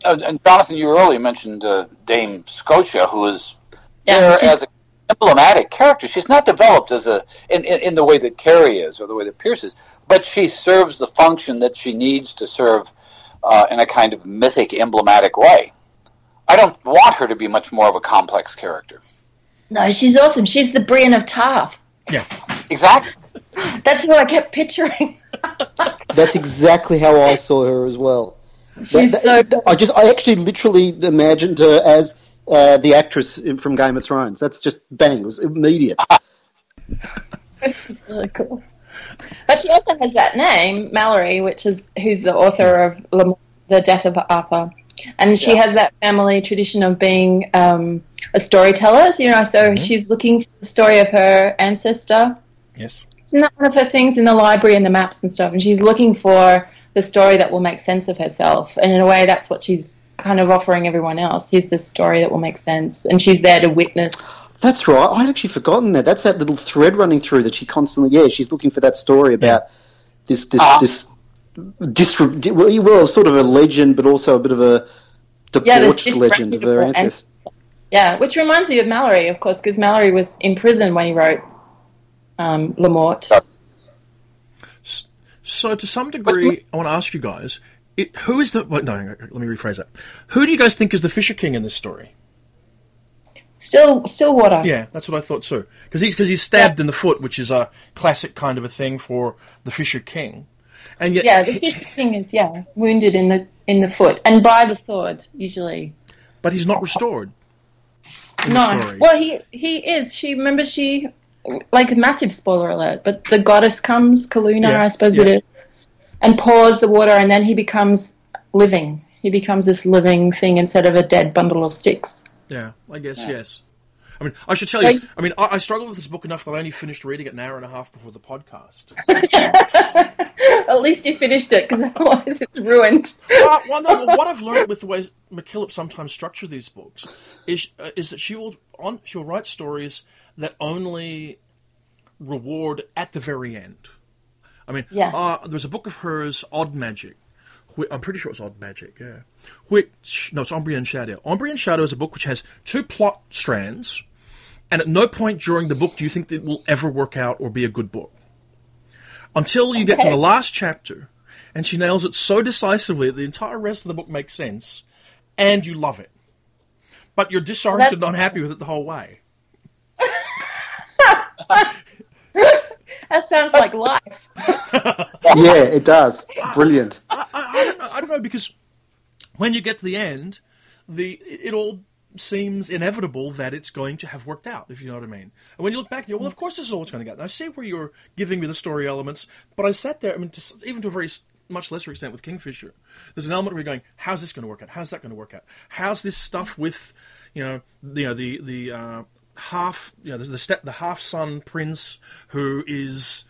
Uh, and, Jonathan, you earlier mentioned uh, Dame Scotia, who is there yeah, as a emblematic character. She's not developed as a in, in, in the way that Carrie is or the way that Pierce is, but she serves the function that she needs to serve uh, in a kind of mythic, emblematic way. I don't want her to be much more of a complex character. No, she's awesome. She's the Brienne of Tarth. Yeah. Exactly. That's what I kept picturing. That's exactly how I saw her as well. She's that, that, so... I just, I actually literally imagined her as Uh, the actress from Game of Thrones. That's just bang. It was immediate. That's really cool. But she also has that name, Mallory, which is who's the author of Le- The Death of Arthur. And she yeah. has that family tradition of being um, a storyteller, you know, so mm-hmm. she's looking for the story of her ancestor. Yes. Isn't that one of her things in the library and the maps and stuff? And she's looking for the story that will make sense of herself. And in a way, that's what she's kind of offering everyone else. Here's this story that will make sense, and she's there to witness. That's right. I'd actually forgotten that. That's that little thread running through that she constantly, yeah, she's looking for that story about yeah. this, this, ah. this, dis, well, sort of a legend, but also a bit of a debauched yeah, legend of her ancestors. Yeah, which reminds me of Mallory, of course, because Mallory was in prison when he wrote um, Le Mort. So to some degree, I want to ask you guys, It, who is the... Well, no, let me rephrase that. Who do you guys think is the Fisher King in this story? Still, Stillwater. Yeah, that's what I thought too. Because he's, he's stabbed yeah. in the foot, which is a classic kind of a thing for the Fisher King. And yet, yeah, the Fisher King is, yeah, wounded in the in the foot, and by the sword, usually. But he's not restored in no. the story. Well, he, he is. She Remember, she... Like, massive spoiler alert, but the goddess comes, Kaluna, yeah. I suppose yeah. it is. And pours the water, and then he becomes living. He becomes this living thing instead of a dead bundle of sticks. Yeah, I guess, yeah. yes. I mean, I should tell you, I mean, I, I struggled with this book enough that I only finished reading it an hour and a half before the podcast. At least you finished it, because otherwise it's ruined. well, well, no, well, what I've learned with the way McKillip sometimes structures these books is uh, is that she will on she'll write stories that only reward at the very end. I mean, yeah. uh, there's a book of hers, Od Magic. Which, I'm pretty sure it's Od Magic, yeah. Which, no, it's Ombria in Shadow. Ombria in Shadow is a book which has two plot strands, and at no point during the book do you think it will ever work out or be a good book. Until you okay. get to the last chapter, and she nails it so decisively that the entire rest of the book makes sense, and you love it. But you're disoriented and unhappy with it the whole way. That sounds like life. Yeah, it does. Brilliant. I, I, I, don't know, I don't know, because when you get to the end, the it all seems inevitable that it's going to have worked out, if you know what I mean. And when you look back, you go, well, of course this is all it's going to get. And I see where you're giving me the story elements, but I sat there, I mean, to, even to a very much lesser extent with Kingfisher, there's an element where you're going, how's this going to work out? How's that going to work out? How's this stuff with, you know, you know the... the uh, half, you know, the, the step, the half-son prince who is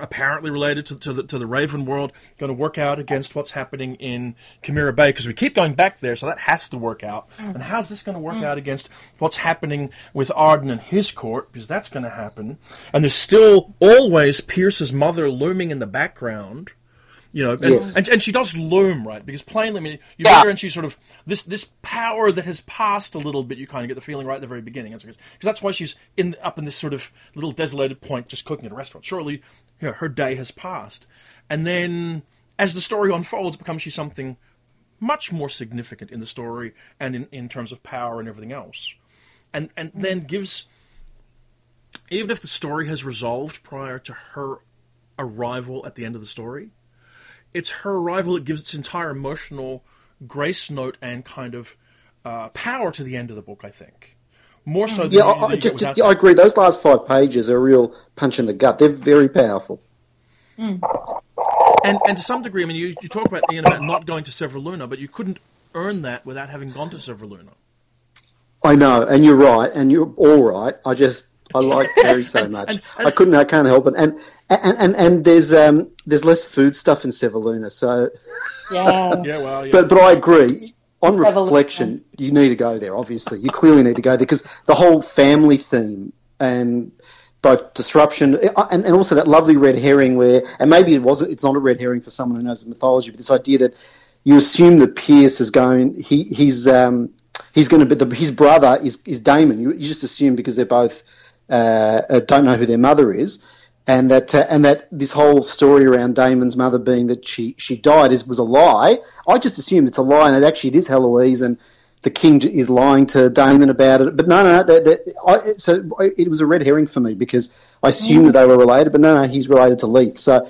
apparently related to, to, the, to the Raven world, going to work out against what's happening in Shimmera Bay, because we keep going back there, so that has to work out. Mm. And how's this going to work mm. out against what's happening with Arden and his court, because that's going to happen. And there's still always Pierce's mother looming in the background. You know, and, yes. and and she does loom, right? Because plainly, I mean, you yeah. hear her and she sort of, this this power that has passed a little bit, you kind of get the feeling right at the very beginning. Because that's why she's in up in this sort of little desolated point just cooking at a restaurant. Surely, you know, her day has passed. And then, as the story unfolds, it becomes she's something much more significant in the story and in, in terms of power and everything else. And, and mm-hmm. then gives, even if the story has resolved prior to her arrival at the end of the story, it's her arrival that gives its entire emotional grace note and kind of uh, power to the end of the book, I think. More so than... Yeah, I, I, just, just, yeah, I agree. Those last five pages are a real punch in the gut. They're very powerful. Mm. And and to some degree, I mean, you, you talk about, Ian, about not going to Severluna, but you couldn't earn that without having gone to Severluna. I know, and you're right, and you're all right. I just... I like Carrie so much. and, and, I couldn't. I can't help it. And and, and, and there's um, there's less food stuff in Severluna. So yeah, yeah, well, yeah. But but I agree. On Severluna. Reflection, you need to go there. Obviously, you clearly need to go there because the whole family theme and both disruption and, and also that lovely red herring where and maybe it wasn't. It's not a red herring for someone who knows the mythology, but this idea that you assume that Pierce is going. He he's um he's going to be the, his brother is is Damon. You, you just assume because they're both. Uh, don't know who their mother is, and that uh, and that this whole story around Damon's mother being that she, she died is was a lie. I just assumed it's a lie, and that actually it is Eloise, and the king is lying to Damon about it. But no, no, that, that, I, so it was a red herring for me because I assumed yeah. that they were related, but no, no, he's related to Leith. So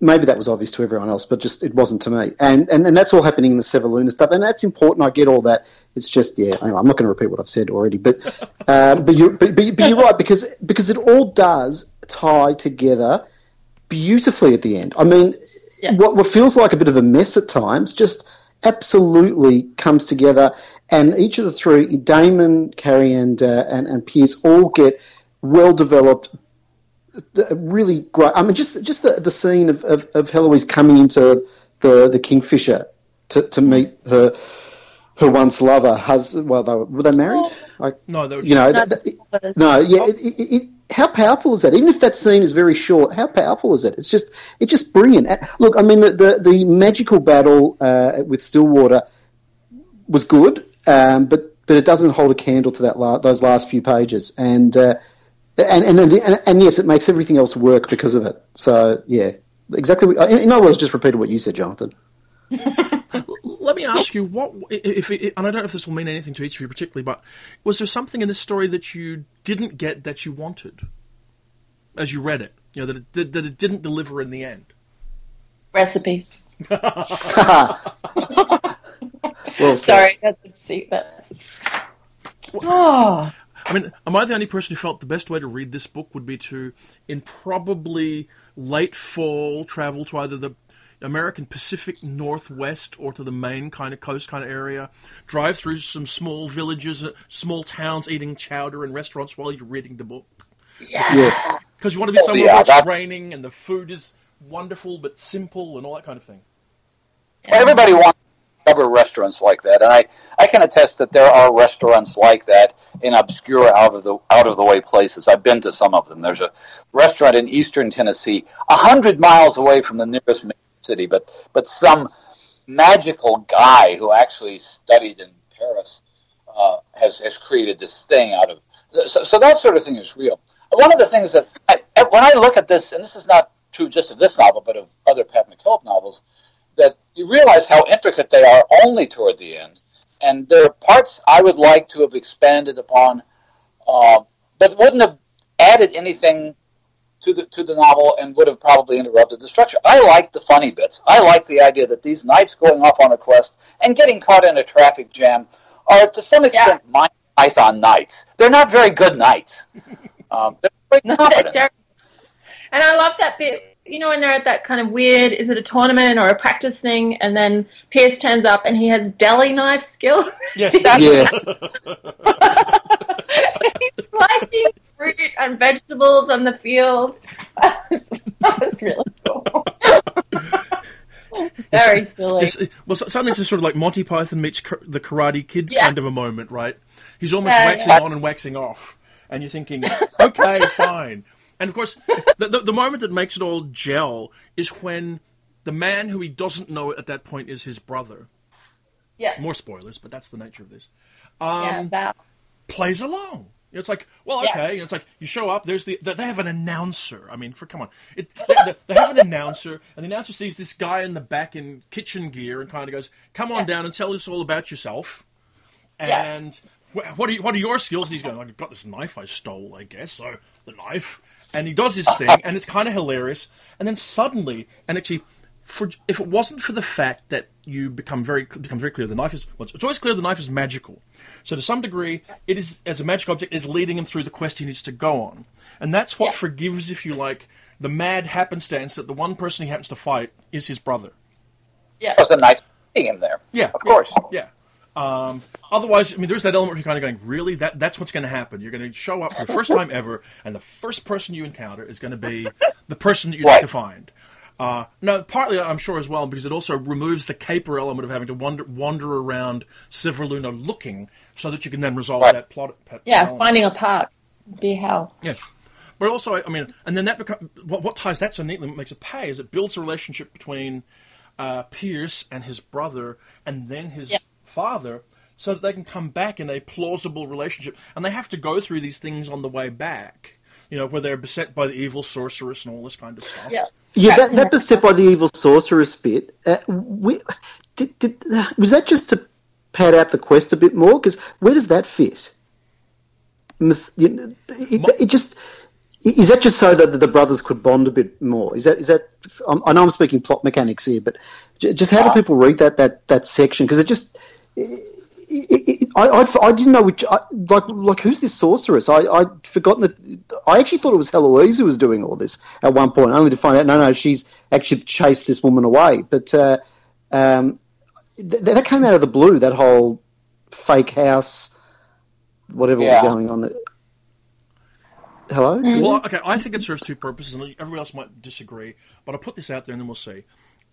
maybe that was obvious to everyone else, but just it wasn't to me. And and, and that's all happening in the Severluna stuff, and that's important. I get all that. It's just, yeah, anyway, I'm not going to repeat what I've said already, but uh, but, you're, but, but, but you're right, because because it all does tie together beautifully at the end. I mean, yeah. what, what feels like a bit of a mess at times just absolutely comes together, and each of the three, Damon, Carrie, and, uh, and, and Pierce, all get well-developed, really great. I mean, just just the, the scene of, of, of Heloise coming into the, the Kingfisher to, to meet her... Her once lover, husband. Well, they were, were they married? I, no, they were. You know, that, that, it, no. Yeah, it, it, it, how powerful is that? Even if that scene is very short, how powerful is it? It's just, it's just brilliant. Look, I mean, the the, the magical battle uh, with Stillwater was good, um, but but it doesn't hold a candle to that la- those last few pages, and, uh, and and and and yes, it makes everything else work because of it. So yeah, exactly. What, in other words, just repeated what you said, Jonathan. Let me ask you, what if, if, and I don't know if this will mean anything to each of you particularly, but was there something in this story that you didn't get that you wanted as you read it? You know, that it, that, that it didn't deliver in the end? Recipes. Well, sorry, that's see that. Oh. I mean, am I the only person who felt the best way to read this book would be to, in probably late fall, travel to either the American Pacific Northwest or to the Maine kind of coast kind of area, drive through some small villages, small towns, eating chowder in restaurants while you're reading the book? Yes. Because you want to be somewhere where it's raining and the food is wonderful but simple and all that kind of thing. Everybody wants to cover restaurants like that, and I, I can attest that there are restaurants like that in obscure, out of the out of the way places. I've been to some of them. There's a restaurant in eastern Tennessee, a hundred miles away from the nearest city, but but some magical guy who actually studied in Paris uh, has has created this thing out of so, so that sort of thing is real. One of the things that I, when I look at this, and this is not true just of this novel, but of other Pat McKillip novels, that you realize how intricate they are only toward the end, and there are parts I would like to have expanded upon, uh, but wouldn't have added anything to the to the novel and would have probably interrupted the structure. I like the funny bits. I like the idea that these knights going off on a quest and getting caught in a traffic jam are to some extent yeah. Monty Python knights. They're not very good knights. Um, they're very competent. No, and I love that bit, you know, when they're at that kind of weird, is it a tournament or a practice thing, and then Pierce turns up and he has deli knife skill. Yes. yeah. He's slashing fruit and vegetables on the field. That was, that was really cool. Very it's, silly. It's, well, suddenly it's sort of like Monty Python meets the Karate Kid yeah. kind of a moment, right? He's almost yeah, waxing yeah. on and waxing off. And you're thinking, okay, fine. And, of course, the, the, the moment that makes it all gel is when the man who he doesn't know at that point is his brother. Yeah. More spoilers, but that's the nature of this. Um, yeah, that. Plays along. It's like, well, okay. Yeah. It's like, you show up, there's the, they have an announcer. I mean, for come on. It, they, they, they have an announcer, and the announcer sees this guy in the back in kitchen gear and kind of goes, come on yeah. down and tell us all about yourself. And... Yeah. What are, you, what are your skills? And he's going, I've got this knife I stole, I guess, so the knife. And he does his thing, and it's kind of hilarious. And then suddenly, and actually, for, if it wasn't for the fact that you become very become very clear, the knife is, well, it's always clear the knife is magical. So to some degree, it is, as a magic object, is leading him through the quest he needs to go on. And that's what yeah. forgives, if you like, the mad happenstance that the one person he happens to fight is his brother. Yeah. It was a nice thing in there. Yeah. Of yeah, course. Yeah. Um, otherwise, I mean, there's that element where you're kind of going, really? That, that's what's going to happen. You're going to show up for the first time ever, and the first person you encounter is going to be the person that you right. need to find. Uh, now, partly, I'm sure, as well, because it also removes the caper element of having to wander, wander around Severluna looking, so that you can then resolve right. that plot. Yeah, element. Finding a park would be hell. Yeah. But also, I mean, and then that becomes, what, what ties that so neatly, what makes it pay, is it builds a relationship between uh, Pierce and his brother, and then his... Yeah. father, so that they can come back in a plausible relationship. And they have to go through these things on the way back, you know, where they're beset by the evil sorceress and all this kind of stuff. Yeah, yeah that, that beset by the evil sorceress bit, uh, we, did, did, uh, was that just to pad out the quest a bit more? Because where does that fit? Myth, you know, it, My, it just... Is that just so that the brothers could bond a bit more? Is that is that? I know I'm speaking plot mechanics here, but just how do people read that that, that section? Because it just, it, it, I, I I didn't know which I, like like who's this sorceress? I I'd forgotten that. I actually thought it was Eloise who was doing all this at one point, only to find out no no she's actually chased this woman away. But uh, um, th- that came out of the blue. That whole fake house, whatever yeah. was going on. That, Hello? Mm-hmm. Well, okay, I think it serves two purposes, and everyone else might disagree, but I'll put this out there and then we'll see.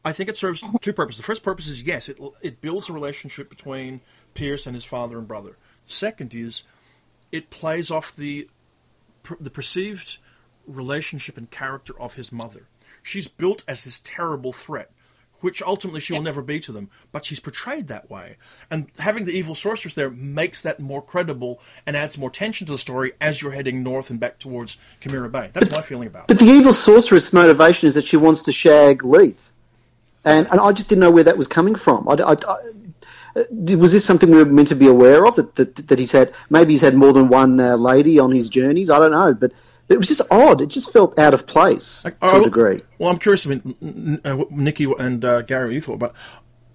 I think it serves two purposes. The first purpose is, yes, it it builds a relationship between Pierce and his father and brother. Second is, it plays off the the perceived relationship and character of his mother. She's built as this terrible threat, which ultimately she will never be to them, but she's portrayed that way. And having the evil sorceress there makes that more credible and adds more tension to the story as you're heading north and back towards Shimmera Bay. That's but, my feeling about but it. But the evil sorceress' motivation is that she wants to shag Leith. And and I just didn't know where that was coming from. I, I, I, was this something we were meant to be aware of, that that, that he's had, maybe he's had more than one uh, lady on his journeys? I don't know, but... It was just odd. It just felt out of place to I, I, a degree. Well, I'm curious. I mean, uh, Nikki and uh, Gary, what you thought about?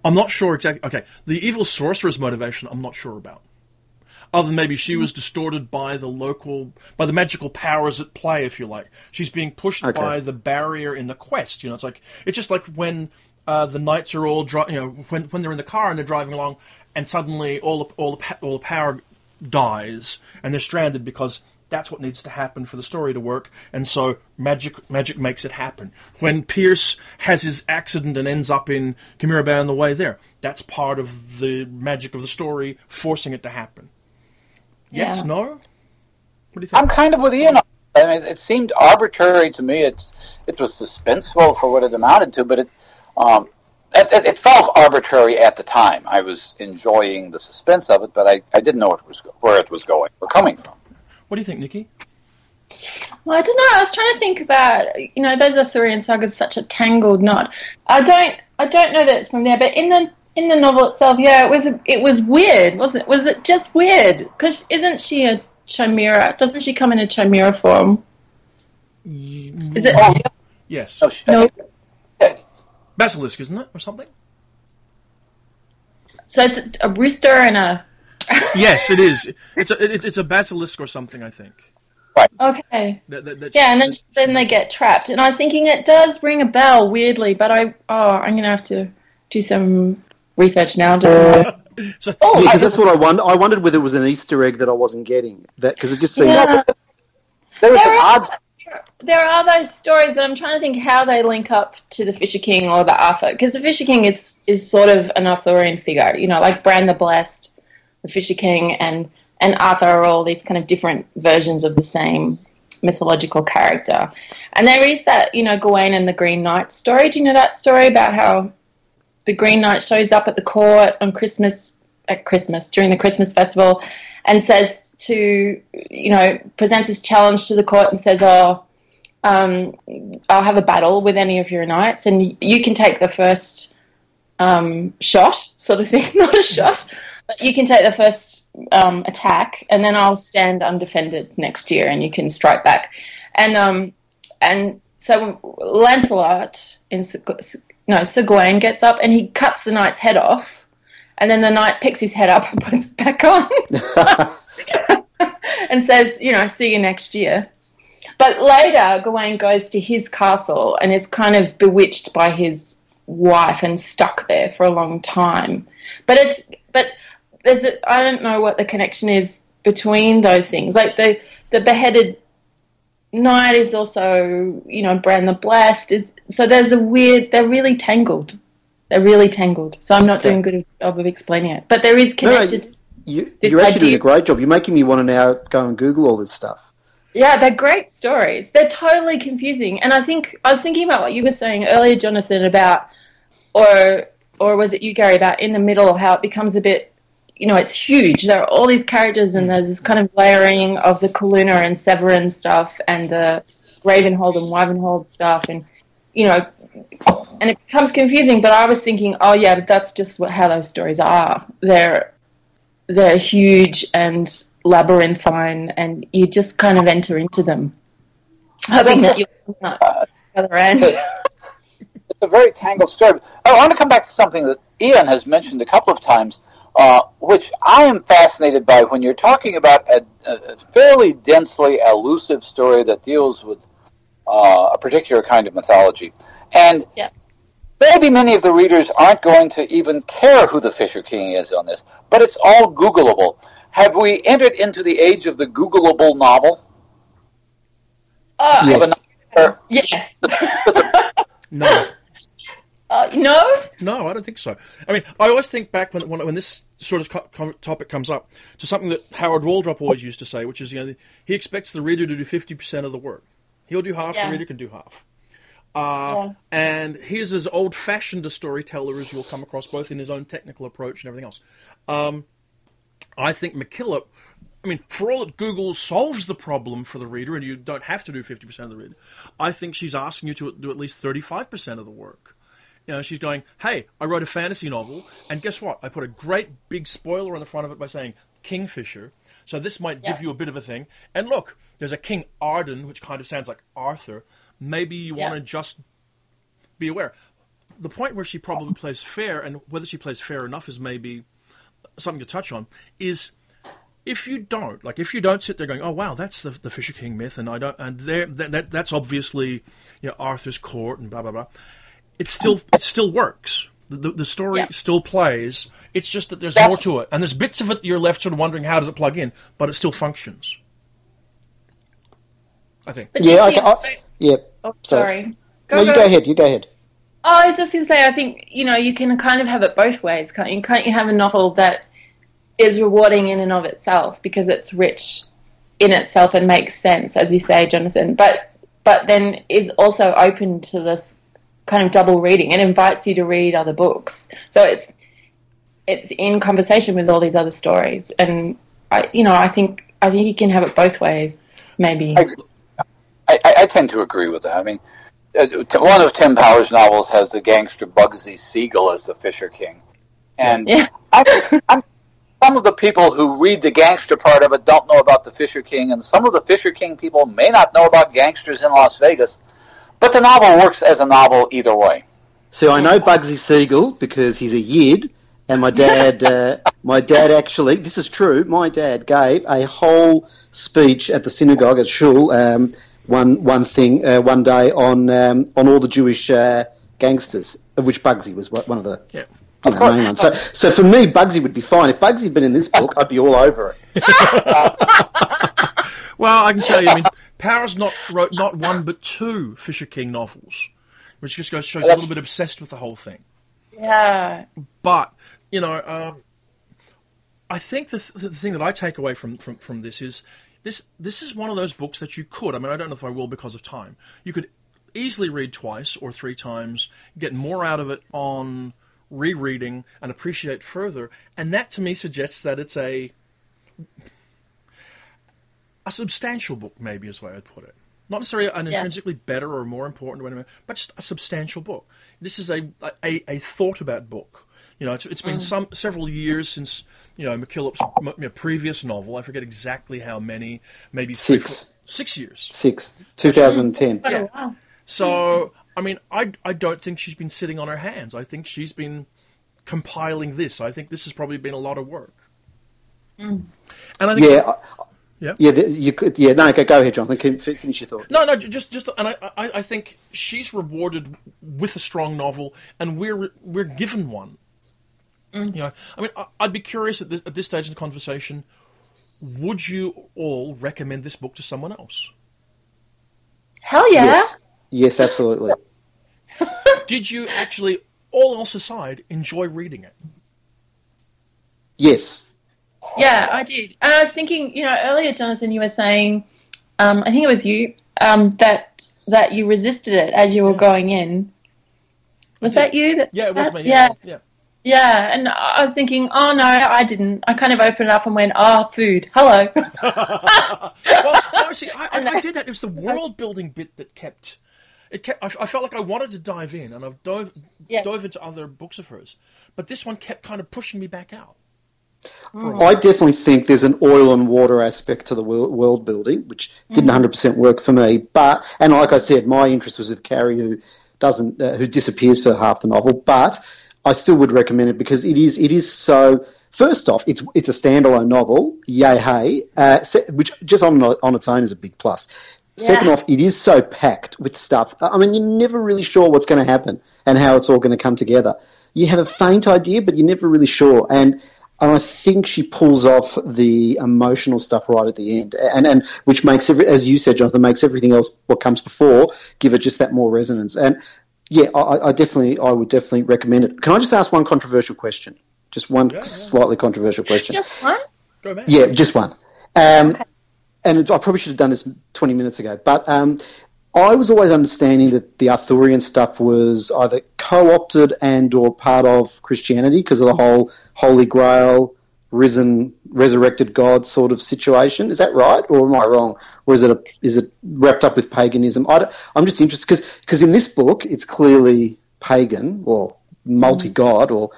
I'm not sure exactly. Okay, the evil sorcerer's motivation, I'm not sure about. Other than maybe she was distorted by the local, by the magical powers at play, if you like. She's being pushed okay. by the barrier in the quest. You know, it's like it's just like when uh, the knights are all, dri- you know, when when they're in the car and they're driving along, and suddenly all the, all the, all the power dies and they're stranded because. That's what needs to happen for the story to work, and so magic magic makes it happen. When Pierce has his accident and ends up in Shimmera Bay on the way there, that's part of the magic of the story, forcing it to happen. Yeah. Yes, no? What do you think? I'm kind of with Ian. I mean, it seemed arbitrary to me. It, it was suspenseful for what it amounted to, but it, um, it, it, it felt arbitrary at the time. I was enjoying the suspense of it, but I, I didn't know it was, where it was going or coming from. What do you think, Nikki? Well, I don't know. I was trying to think about, you know, those Arthurian sagas, such a tangled knot. I don't, I don't know that it's from there, but in the in the novel itself, yeah, it was it was weird, wasn't it? Was it just weird? Because isn't she a chimera? Doesn't she come in a chimera form? Is it? Oh, yes. Oh, no. Basilisk, isn't it, or something? So it's a rooster and a. Yes, it is. It's a it's, it's a basilisk or something, I think. Right. Okay. That, that, that yeah, and then then they get trapped. And I was thinking it does ring a bell weirdly, but I oh I'm gonna have to do some research now. Just So, oh, yeah, because that's what I wondered. I wondered whether it was an Easter egg that I wasn't getting. That because it just seemed yeah. like there was some hard. There are those stories, but I'm trying to think how they link up to the Fisher King or the Arthur, because the Fisher King is, is sort of an Arthurian figure, you know, like Bran the Blessed, the Fisher King, and, and Arthur are all these kind of different versions of the same mythological character. And there is that, you know, Gawain and the Green Knight story. Do you know that story about how the Green Knight shows up at the court on Christmas, at Christmas, during the Christmas festival, and says, to, you know, presents his challenge to the court and says, oh, um, I'll have a battle with any of your knights and you can take the first um, shot, sort of thing, not a shot, but you can take the first um, attack and then I'll stand undefended next year and you can strike back. And um, and so Lancelot, in no, Sir Gawain gets up and he cuts the knight's head off and then the knight picks his head up and puts it back on. And says, you know, see you next year. But later Gawain goes to his castle and is kind of bewitched by his wife and stuck there for a long time. But it's but there's a, I don't know what the connection is between those things. Like the, the beheaded knight is also, you know, Bran the Blessed. Is, so there's a weird, they're really tangled. They're really tangled. So I'm not okay. doing a good job of explaining it. But there is connected... No, no. You, you're actually idea. doing a great job. You're making me want to now go and Google all this stuff. Yeah, they're great stories. They're totally confusing. And I think I was thinking about what you were saying earlier, Jonathan, about, or or was it you, Gary, about in the middle, how it becomes a bit, you know, it's huge. There are all these characters and there's this kind of layering of the Kaluna and Severin stuff and the Ravenhold and Wyvenhold stuff and, you know, and it becomes confusing. But I was thinking, oh, yeah, but that's just what, how those stories are. They're... They're huge and labyrinthine, and you just kind of enter into them. Hoping that you're not at the other end. It's a very tangled story. I want to come back to something that Ian has mentioned a couple of times, uh, which I am fascinated by when you're talking about a, a fairly densely elusive story that deals with uh, a particular kind of mythology. And yeah. Maybe many of the readers aren't going to even care who the Fisher King is on this, but it's all Googleable. Have we entered into the age of the Googleable novel? Uh, yes. Novel yes. No. Uh, no? No, I don't think so. I mean, I always think back when when, when this sort of co- co- topic comes up to something that Howard Waldrop always used to say, which is, you know, he expects the reader to do fifty percent of the work. He'll do half, yeah. The reader can do half. Uh, yeah. And he's as old-fashioned a storyteller as you'll come across, both in his own technical approach and everything else. Um, I think McKillip, I mean, for all that Google solves the problem for the reader, and you don't have to do fifty percent of the reader, I think she's asking you to do at least thirty-five percent of the work. You know, she's going, hey, I wrote a fantasy novel, and guess what? I put a great big spoiler on the front of it by saying Kingfisher, so this might yeah. give you a bit of a thing. And look, there's a King Arden, which kind of sounds like Arthur. Maybe you yeah. want to just be aware. The point where she probably plays fair, and whether she plays fair enough is maybe something to touch on, is if you don't, like if you don't sit there going, oh, wow, that's the, the Fisher King myth, and I don't, and there, that, that that's obviously, you know, Arthur's court and blah, blah, blah. It still, it still works. The, the, the story yeah. still plays. It's just that there's that's- more to it. And there's bits of it you're left sort of wondering how does it plug in, but it still functions. I think. But yeah, I, I, yeah. Oh, sorry. Go, no, you go, go ahead. You go ahead. Oh, I was just going to say, I think, you know, you can kind of have it both ways, can't you? Can't you have a novel that is rewarding in and of itself because it's rich in itself and makes sense, as you say, Jonathan, but but then is also open to this kind of double reading and invites you to read other books. So it's it's in conversation with all these other stories, and I, you know, I think I think you can have it both ways, maybe. I- I, I tend to agree with that. I mean, one of Tim Powers' novels has the gangster Bugsy Siegel as the Fisher King. And yeah. I, I'm, some of the people who read the gangster part of it don't know about the Fisher King, and some of the Fisher King people may not know about gangsters in Las Vegas, but the novel works as a novel either way. So I know Bugsy Siegel because he's a yid, and my dad, uh, my dad actually, this is true, my dad gave a whole speech at the synagogue at shul, um, One one thing uh, one day on um, on all the Jewish uh, gangsters, of which Bugsy was one of the. Yeah. You know, hang on. So, so for me, Bugsy would be fine. If Bugsy had been in this book, I'd be all over it. Well, I can tell you, I mean, Powers not wrote not one but two Fisher King novels, which just goes shows a little bit obsessed with the whole thing. Yeah. But, you know, um, I think the, th- the thing that I take away from, from, from this is this this is one of those books that you could, I mean, I don't know if I will because of time, you could easily read twice or three times, get more out of it on rereading and appreciate further, and that to me suggests that it's a a substantial book, maybe is the way I'd put it. Not necessarily an intrinsically yeah. better or more important, or anything, but just a substantial book. This is a a, a thought about book. You know, it's, it's been mm. some several years since, you know, McKillip's m- m- previous novel. I forget exactly how many. Maybe six, three, four, six years. Six, two thousand ten. Yeah. Oh, wow. So, I mean, I, I don't think she's been sitting on her hands. I think she's been compiling this. I think this has probably been a lot of work. Mm. And I think yeah. I, Yeah, yeah, you could, yeah. No, go, go ahead, Jonathan. Finish your thought. No, no, just, just, and I, I, I think she's rewarded with a strong novel, and we're, we're given one. Mm. You know, I mean, I, I'd be curious at this, at this stage in the conversation. Would you all recommend this book to someone else? Hell yeah! Yes, yes, absolutely. Did you actually, all else aside, enjoy reading it? Yes. Yeah, I did. And I was thinking, you know, earlier, Jonathan, you were saying, um, I think it was you, um, that that you resisted it as you were yeah. going in. Was that you? That, yeah, it was me. Yeah. yeah. Yeah, and I was thinking, oh, no, I didn't. I kind of opened up and went, oh, food, hello. Well, no, see, I, I, I did that. It was the world-building bit that kept... It kept. I, I felt like I wanted to dive in, and I've dove, yeah. dove into other books of hers. But this one kept kind of pushing me back out. I definitely think there's an oil and water aspect to the world building, which didn't one hundred percent work for me. But and like I said, my interest was with Carrie, who doesn't, uh, who disappears for half the novel. But I still would recommend it because it is, it is so. First off, it's it's a standalone novel, yay hey, uh, which just on on its own is a big plus. Yeah. Second off, it is so packed with stuff. I mean, you're never really sure what's going to happen and how it's all going to come together. You have a faint idea, but you're never really sure. And And I think she pulls off the emotional stuff right at the end, and and which makes every, as you said, Jonathan, makes everything else what comes before give it just that more resonance. And yeah, I, I definitely, I would definitely recommend it. Can I just ask one controversial question? Just one yeah, slightly yeah. controversial question. Just one? Go back. Yeah, just one. Um, okay. And I probably should have done this twenty minutes ago, but um, I was always understanding that the Arthurian stuff was either co-opted and or part of Christianity because of the whole Holy Grail, risen, resurrected God sort of situation. Is that right, or am I wrong? Or is it a, is it wrapped up with paganism? I don't, I'm just interested because because in this book it's clearly pagan or multi-god or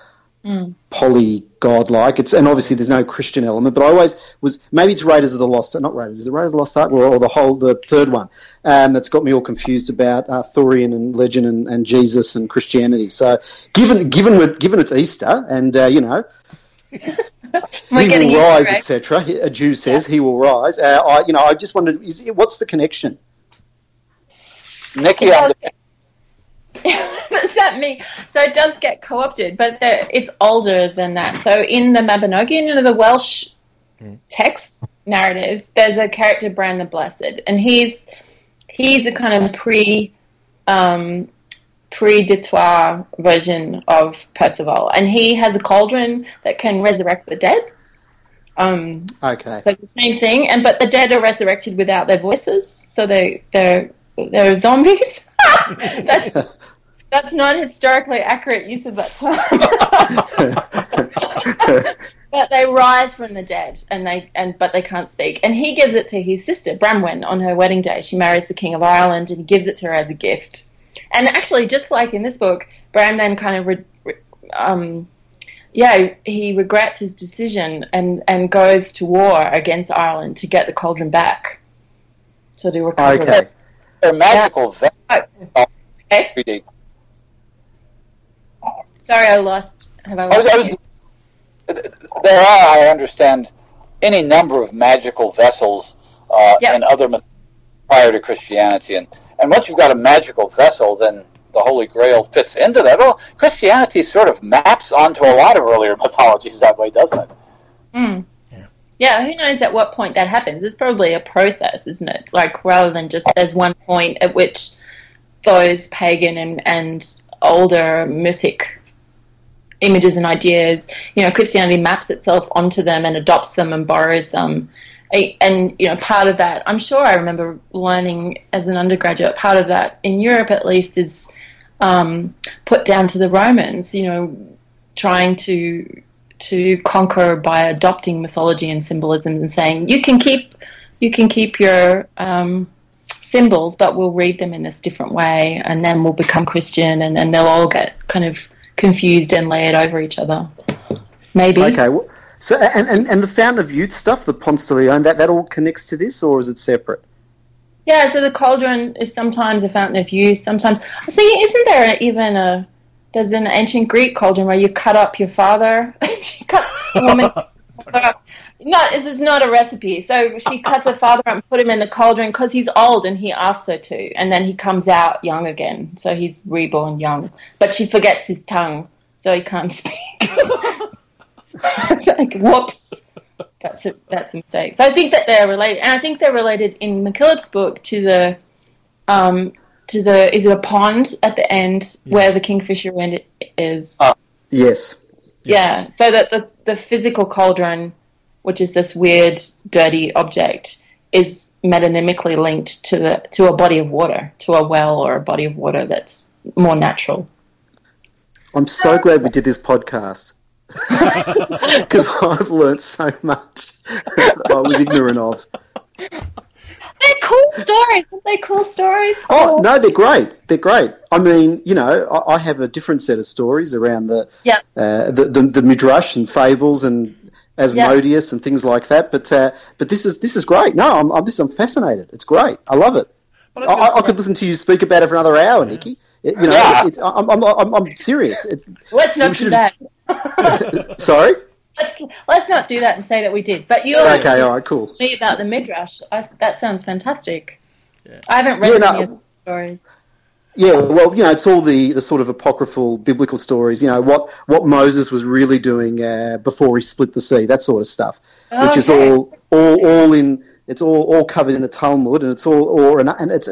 mm. poly-god-like. It's, and obviously there's no Christian element, but I always was, maybe it's Raiders of the Lost, not Raiders, is it Raiders of the Lost Ark or, or the whole, the third one, um, that's got me all confused about Arthurian and legend and, and Jesus and Christianity. So given given with, given it's Easter and, uh, you know, he will rise, et cetera. A Jew says yeah. he will rise. Uh, I, you know, I just wondered, is, what's the connection? Nikki, yeah. Is that me? So it does get co-opted, but it's older than that. So in the Mabinogion, you know, the Welsh mm. text narratives, there's a character, Bran the Blessed, and he's he's a kind of pre um, pre de Troyes version of Perceval, and he has a cauldron that can resurrect the dead. Um, okay, so the same thing, and but the dead are resurrected without their voices, so they they're they're zombies. That's that's not historically accurate use of that term. But they rise from the dead, and they and but they can't speak. And he gives it to his sister Branwen on her wedding day. She marries the King of Ireland, and he gives it to her as a gift. And actually, just like in this book, Branwen kind of, re, re, um, yeah, he regrets his decision and, and goes to war against Ireland to get the cauldron back. So to recover. Okay. It. They're magical. Yeah. Oh, okay. Sorry, I lost. Have I lost I was, I was, there are, I understand, any number of magical vessels uh, yep. in other mythology prior to Christianity, and and once you've got a magical vessel, then the Holy Grail fits into that. Well, Christianity sort of maps onto a lot of earlier mythologies that way, doesn't it? Mm. Yeah. Yeah, who knows at what point that happens. It's probably a process, isn't it? Like, rather than just there's one point at which those pagan and, and older mythic images and ideas, you know, Christianity maps itself onto them and adopts them and borrows them. And, you know, part of that, I'm sure I remember learning as an undergraduate, part of that, in Europe at least, is um, put down to the Romans, you know, trying to to conquer by adopting mythology and symbolism and saying, you can keep you can keep your um, symbols, but we'll read them in this different way, and then we'll become Christian, and, and they'll all get kind of confused and layered over each other. Maybe. Okay, well, so, and, and, and the Fountain of Youth stuff, the Ponce de Leon, that, that all connects to this, or is it separate? Yeah, so the cauldron is sometimes a Fountain of Youth, sometimes... I see, isn't there even a... There's an ancient Greek cauldron where you cut up your father, she cut a woman... Not, this is not a recipe. So she cuts her father up and put him in the cauldron because he's old and he asks her to. And then he comes out young again. So he's reborn young. But she forgets his tongue, so he can't speak. It's like, whoops. That's a, that's a mistake. So I think that they're related. And I think they're related in McKillip's book to the, um, to the is it a pond at the end yeah. where the Kingfisher end is? Uh, yes. Yeah. yeah. So that the, the physical cauldron, which is this weird, dirty object, is metonymically linked to the to a body of water, to a well or a body of water that's more natural. I'm so glad we did this podcast because I've learnt so much that I was ignorant of. They're cool stories. Aren't they cool stories? Oh, oh, no, they're great. They're great. I mean, you know, I, I have a different set of stories around the yeah. uh, the, the the Midrash and fables and Asmodeus yep. and things like that, but uh, but this is this is great. No, I'm I'm, just, I'm fascinated. It's great. I love it. I, I, I could listen to you speak about it for another hour, yeah. Nikki. It, you know, yeah. it, it, I'm, I'm I'm I'm serious. It, let's not do that. Sorry. Let's let's not do that and say that we did. But you okay? All right, cool. Me about the Midrash. I, that sounds fantastic. Yeah. I haven't read yeah, any no, of the stories. Yeah, well, you know, it's all the, the sort of apocryphal biblical stories, you know, what, what Moses was really doing uh, before he split the sea, that sort of stuff, okay. which is all all all in it's all, all covered in the Talmud, and it's all or and it's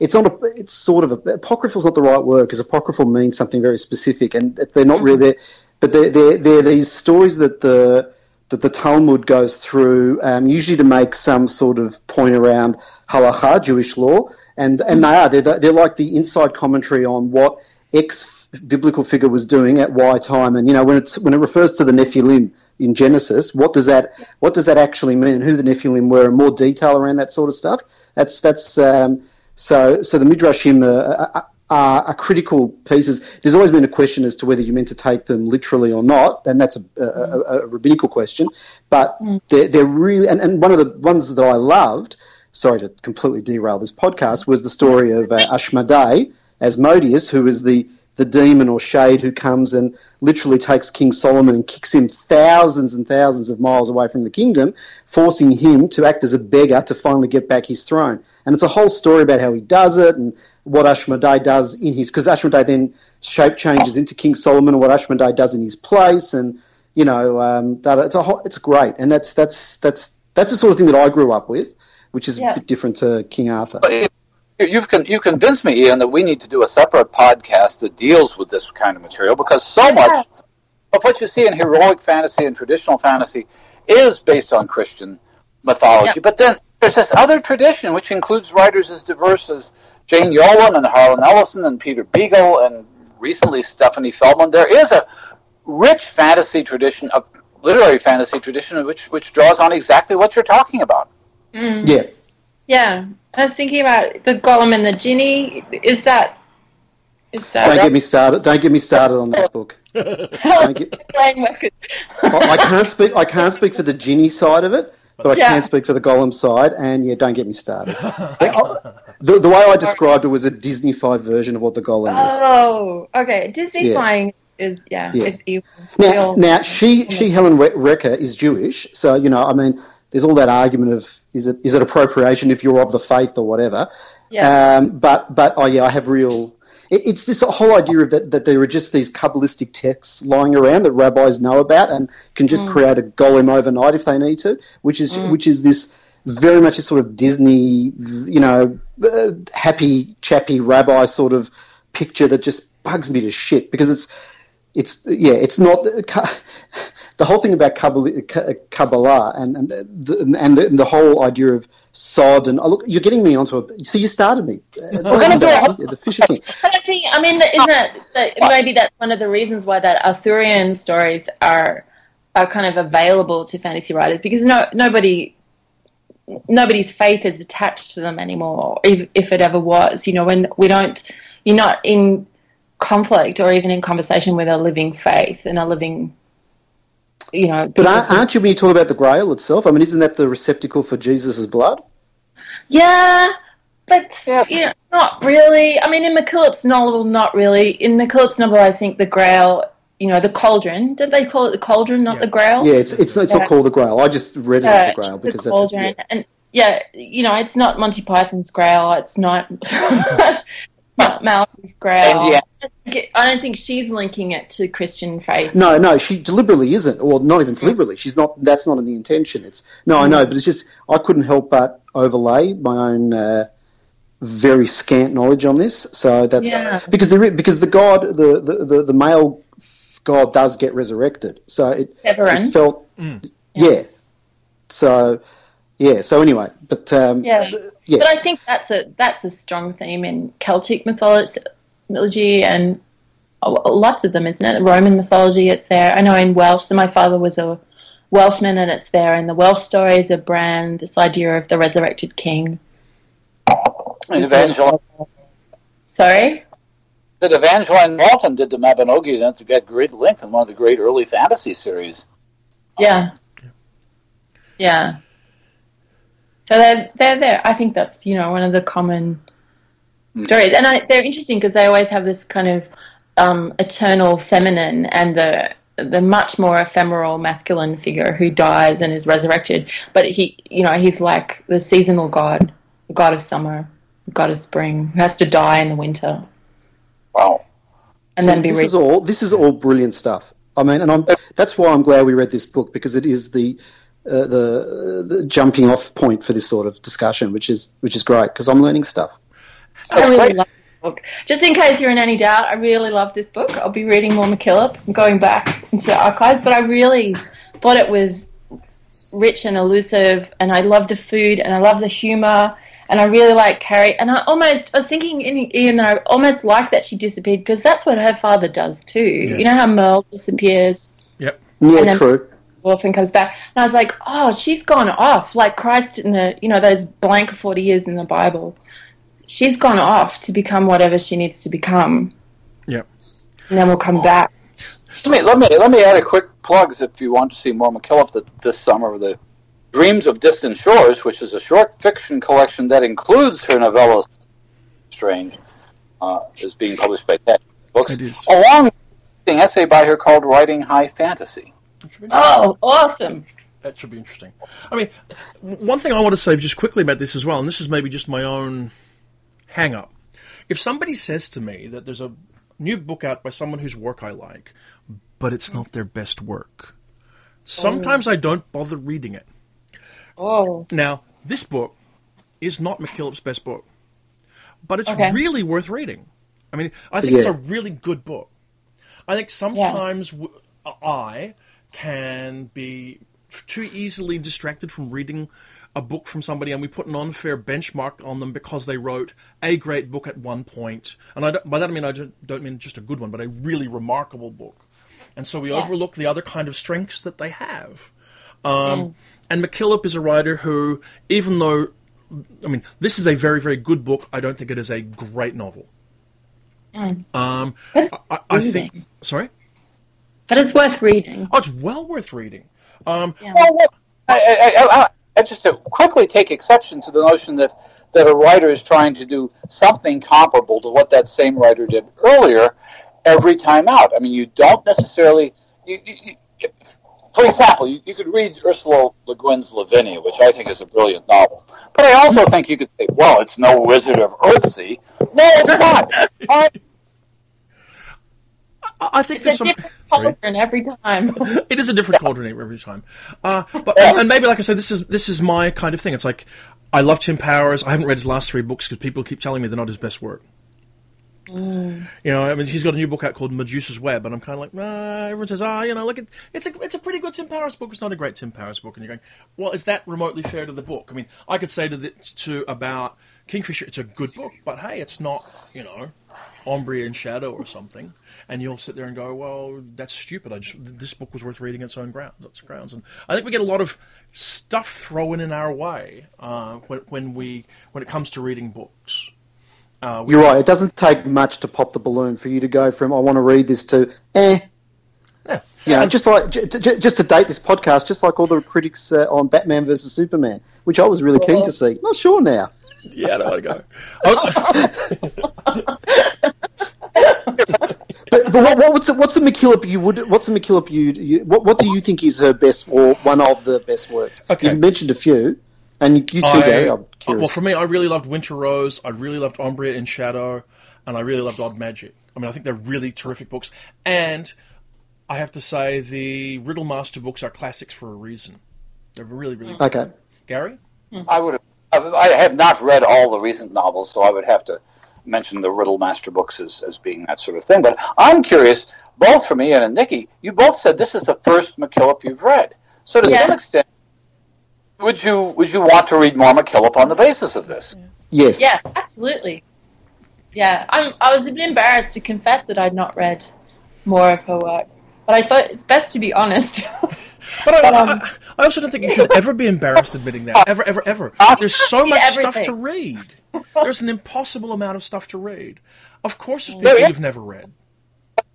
it's not a, it's sort of a, apocryphal's not the right word because apocryphal means something very specific, and they're not mm-hmm. really there, but they're, they're they're these stories that the that the Talmud goes through, um, usually to make some sort of point around halakha, Jewish law. And and they are. They're, they're like the inside commentary on what X biblical figure was doing at Y time. And, you know, when, it's, when it refers to the Nephilim in Genesis, what does that what does that actually mean and who the Nephilim were and more detail around that sort of stuff? That's that's um, so so the Midrashim are, are, are, are critical pieces. There's always been a question as to whether you're meant to take them literally or not, and that's a, a, a rabbinical question. But they're, they're really – and and one of the ones that I loved – sorry to completely derail this podcast, was the story of uh, Ashmedai, Asmodeus, who is the, the demon or shade who comes and literally takes King Solomon and kicks him thousands and thousands of miles away from the kingdom, forcing him to act as a beggar to finally get back his throne. And it's a whole story about how he does it and what Ashmedai does in his... Because Ashmedai then shape changes into King Solomon and what Ashmedai does in his place and, you know, um, that, it's a whole, it's great. And that's that's that's that's the sort of thing that I grew up with, which is yeah. a bit different to King Arthur. You've con- you convinced me, Ian, that we need to do a separate podcast that deals with this kind of material because so yeah. much of what you see in heroic fantasy and traditional fantasy is based on Christian mythology. Yeah. But then there's this other tradition which includes writers as diverse as Jane Yolen and Harlan Ellison and Peter Beagle and recently Stephanie Feldman. There is a rich fantasy tradition, a literary fantasy tradition, which, which draws on exactly what you're talking about. Mm. Yeah. Yeah. I was thinking about the Gollum and the Ginny. Is that... Is that Don't right? get me started. Don't get me started on that book. Get, I, I can't speak I can't speak for the Ginny side of it, but I yeah. can speak for the Gollum side, and yeah, don't get me started. the, the way I described it was a Disney-fied version of what the Gollum is. Oh, okay. Disney-fying yeah. is, yeah, yeah. is evil. Now, now she, she, Helen Recker, is Jewish, so, you know, I mean... There's all that argument of is it is it appropriation if you're of the faith or whatever, yeah. Um, but but oh yeah, I have real it, it's this whole idea of that, that there are just these Kabbalistic texts lying around that rabbis know about and can just mm. create a golem overnight if they need to, which is mm. which is this very much a sort of Disney, you know, uh, happy chappy rabbi sort of picture that just bugs me to shit because it's it's yeah it's not the whole thing about Kabbalah and and the, and the, and the whole idea of sod and oh, look, you're getting me onto a so you started me. We're going to do it. The Fisher King. But I think I mean isn't that, that maybe that's one of the reasons why that Arthurian stories are are kind of available to fantasy writers because no nobody. nobody's faith is attached to them anymore, if, if it ever was. You know, when we don't, you're not in conflict or even in conversation with a living faith and a living, you know. But aren't, aren't you, when you talk about the Grail itself, I mean, isn't that the receptacle for Jesus' blood? Yeah, but, yeah. you know, not really. I mean, in McKillip's novel, not really. In McKillip's novel, I think the Grail, you know, the cauldron. Didn't they call it the cauldron, not yeah. the Grail? Yeah, it's it's, it's yeah. not called the Grail. I just read it yeah, as the Grail because the that's... A, yeah. And, yeah, you know, it's not Monty Python's Grail. It's not, not Malcolm's Grail. And, yeah. I, don't it, I don't think she's linking it to Christian faith. No, no, she deliberately isn't, or not even deliberately. She's not. That's not in the intention. It's No, mm-hmm. I know, but it's just I couldn't help but overlay my own... Uh, very scant knowledge on this, so that's yeah. because there because the god the, the, the, the male god does get resurrected, so it, it felt mm. yeah. yeah. So yeah, so anyway, but um, yeah. The, yeah, but I think that's a that's a strong theme in Celtic mythology and lots of them, isn't it? Roman mythology, it's there. I know in Welsh. So my father was a Welshman, and it's there in the Welsh stories of Bran. This idea of the resurrected king. And Evangeline. Sorry? That Evangeline Walton did the Mabinogion to get great length in one of the great early fantasy series. Yeah. Um, yeah. So they're, they're there. I think that's, you know, one of the common mm. stories. And I, they're interesting because they always have this kind of um, eternal feminine and the the much more ephemeral masculine figure who dies and is resurrected. But he, you know, he's like the seasonal god, the god of summer. God of spring, who has to die in the winter. Wow! And so then be this re- is all this is all brilliant stuff. I mean, and I'm that's why I'm glad we read this book because it is the uh, the, uh, the jumping off point for this sort of discussion, which is which is great because I'm learning stuff. That's I really great. love this book. Just in case you're in any doubt, I really love this book. I'll be reading more McKillip and going back into the archives, but I really thought it was rich and elusive, and I love the food and I love the humour. And I really like Carrie. And I almost, I was thinking, Ian, that I almost like that she disappeared because that's what her father does too. Yeah. You know how Merle disappears? Yep. Yeah, true. Wolf and comes back. And I was like, oh, she's gone off. Like Christ in the, you know, those blank forty years in the Bible. She's gone off to become whatever she needs to become. Yep. And then we'll come oh. back. Let me, let me, let me add a quick plugs if you want to see more McKillip this summer. The Dreams of Distant Shores, which is a short fiction collection that includes her novella Strange, uh, is being published by Patricia Books, along with an essay by her called Writing High Fantasy. Oh, awesome. That should be interesting. I mean, one thing I want to say just quickly about this as well, and this is maybe just my own hang-up. If somebody says to me that there's a new book out by someone whose work I like, but it's not their best work, sometimes oh. I don't bother reading it. Oh. Now, this book is not McKillip's best book, but it's okay. really worth reading. I mean, I think yeah. it's a really good book. I think sometimes yeah. I can be too easily distracted from reading a book from somebody, and we put an unfair benchmark on them because they wrote a great book at one point. And I don't, by that I mean I don't mean just a good one, but a really remarkable book. And so we yeah. overlook the other kind of strengths that they have. Um, mm. And McKillip is a writer who, even though, I mean, this is a very, very good book. I don't think it is a great novel. Mm. Um, I, I think, sorry? But it's worth reading. Oh, it's well worth reading. Um, yeah. Well, well, I, I, I, I just to quickly take exception to the notion that, that a writer is trying to do something comparable to what that same writer did earlier every time out. I mean, you don't necessarily... You, you, you, For example, you, you could read Ursula Le Guin's Lavinia, which I think is a brilliant novel. But I also think you could say, well, it's no Wizard of Earthsea. No, it's not. It's I think it's there's a some different cauldron every time. It is a different cauldron every time. Uh, but and maybe, like I said, this is this is my kind of thing. It's like I love Tim Powers. I haven't read his last three books because people keep telling me they're not his best work. Mm. You know, I mean, he's got a new book out called Medusa's Web, and I'm kind of like, ah, everyone says, ah, you know, look, it's a it's a pretty good Tim Powers book. It's not a great Tim Powers book, and you're going, well, is that remotely fair to the book? I mean, I could say to the, to about Kingfisher, it's a good book, but hey, it's not, you know, Ombria in Shadow or something, and you'll sit there and go, well, that's stupid. I just this book was worth reading its own grounds, its grounds, and I think we get a lot of stuff thrown in our way uh, when when we when it comes to reading books. Uh, You're have... right. It doesn't take much to pop the balloon for you to go from "I want to read this" to "eh." Yeah, you know, and just like j- j- just to date this podcast, just like all the critics uh, on Batman versus Superman, which I was really well, keen to see. Not sure now. Yeah, I don't want to go. but but what, what's the, what's the McKillip you would what's the McKillip you, you what what do you think is her best or one of the best works? Okay. You mentioned a few. And you too, I, Gary, I'm curious. Well, for me, I really loved Winter Rose, I really loved Ombria in Shadow, and I really loved Od Magic. I mean, I think they're really terrific books. And I have to say, the Riddle-Master books are classics for a reason. They're really, really good. Okay. Gary? I would have, I have not read all the recent novels, so I would have to mention the Riddle-Master books as, as being that sort of thing. But I'm curious, both for me and Nikki, you both said this is the first McKillip you've read. So to yeah. some extent, Would you would you want to read more McKillip on the basis of this? Yes. Yeah, absolutely. Yeah, I'm. I was a bit embarrassed to confess that I'd not read more of her work, but I thought it's best to be honest. But I, but, um, I, I also don't think you should ever be embarrassed admitting that. Ever, ever, ever. There's so much everything. stuff to read. There's an impossible amount of stuff to read. Of course, there's people yeah. you've never read.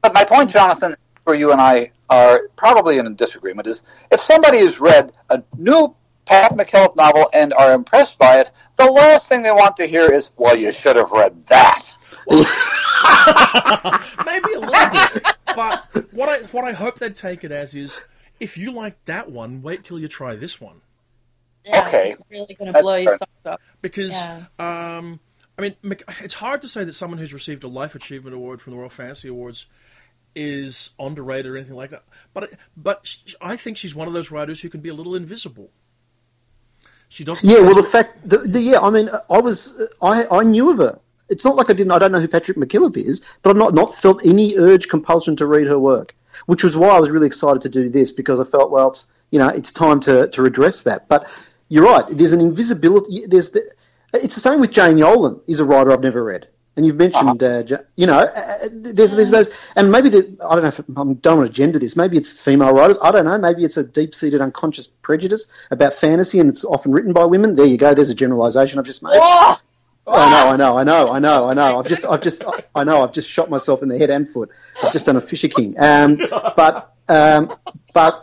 But my point, Jonathan, where you and I are probably in a disagreement, is if somebody has read a new Pat McKillip novel and are impressed by it, the last thing they want to hear is, well, you should have read that. Maybe a little bit. But what I what I hope they'd take it as is, if you like that one, wait till you try this one. Yeah, okay. It's really going to blow your socks up. Because, yeah. um, I mean, it's hard to say that someone who's received a Life Achievement Award from the World Fantasy Awards is underrated or anything like that. But But I think she's one of those writers who can be a little invisible. She doesn't yeah, well, the fact, the, the, yeah, I mean, I was, I, I knew of her. It's not like I didn't, I don't know who Patrick McKillip is, but I've not, not felt any urge, compulsion to read her work, which was why I was really excited to do this, because I felt, well, it's, you know, it's time to, to redress that. But you're right, there's an invisibility, there's the, it's the same with Jane Yolen, is a writer I've never read. And you've mentioned, uh-huh. uh, you know, uh, there's there's those, and maybe the, I don't know if I don't want to gender this. Maybe it's female writers. I don't know. Maybe it's a deep-seated unconscious prejudice about fantasy, and it's often written by women. There you go. There's a generalisation I've just made. Oh! Oh! I know, I know, I know, I know, I know. I've just, I've just, I know. I've just shot myself in the head and foot. I've just done a Fisher King. Um, but um, but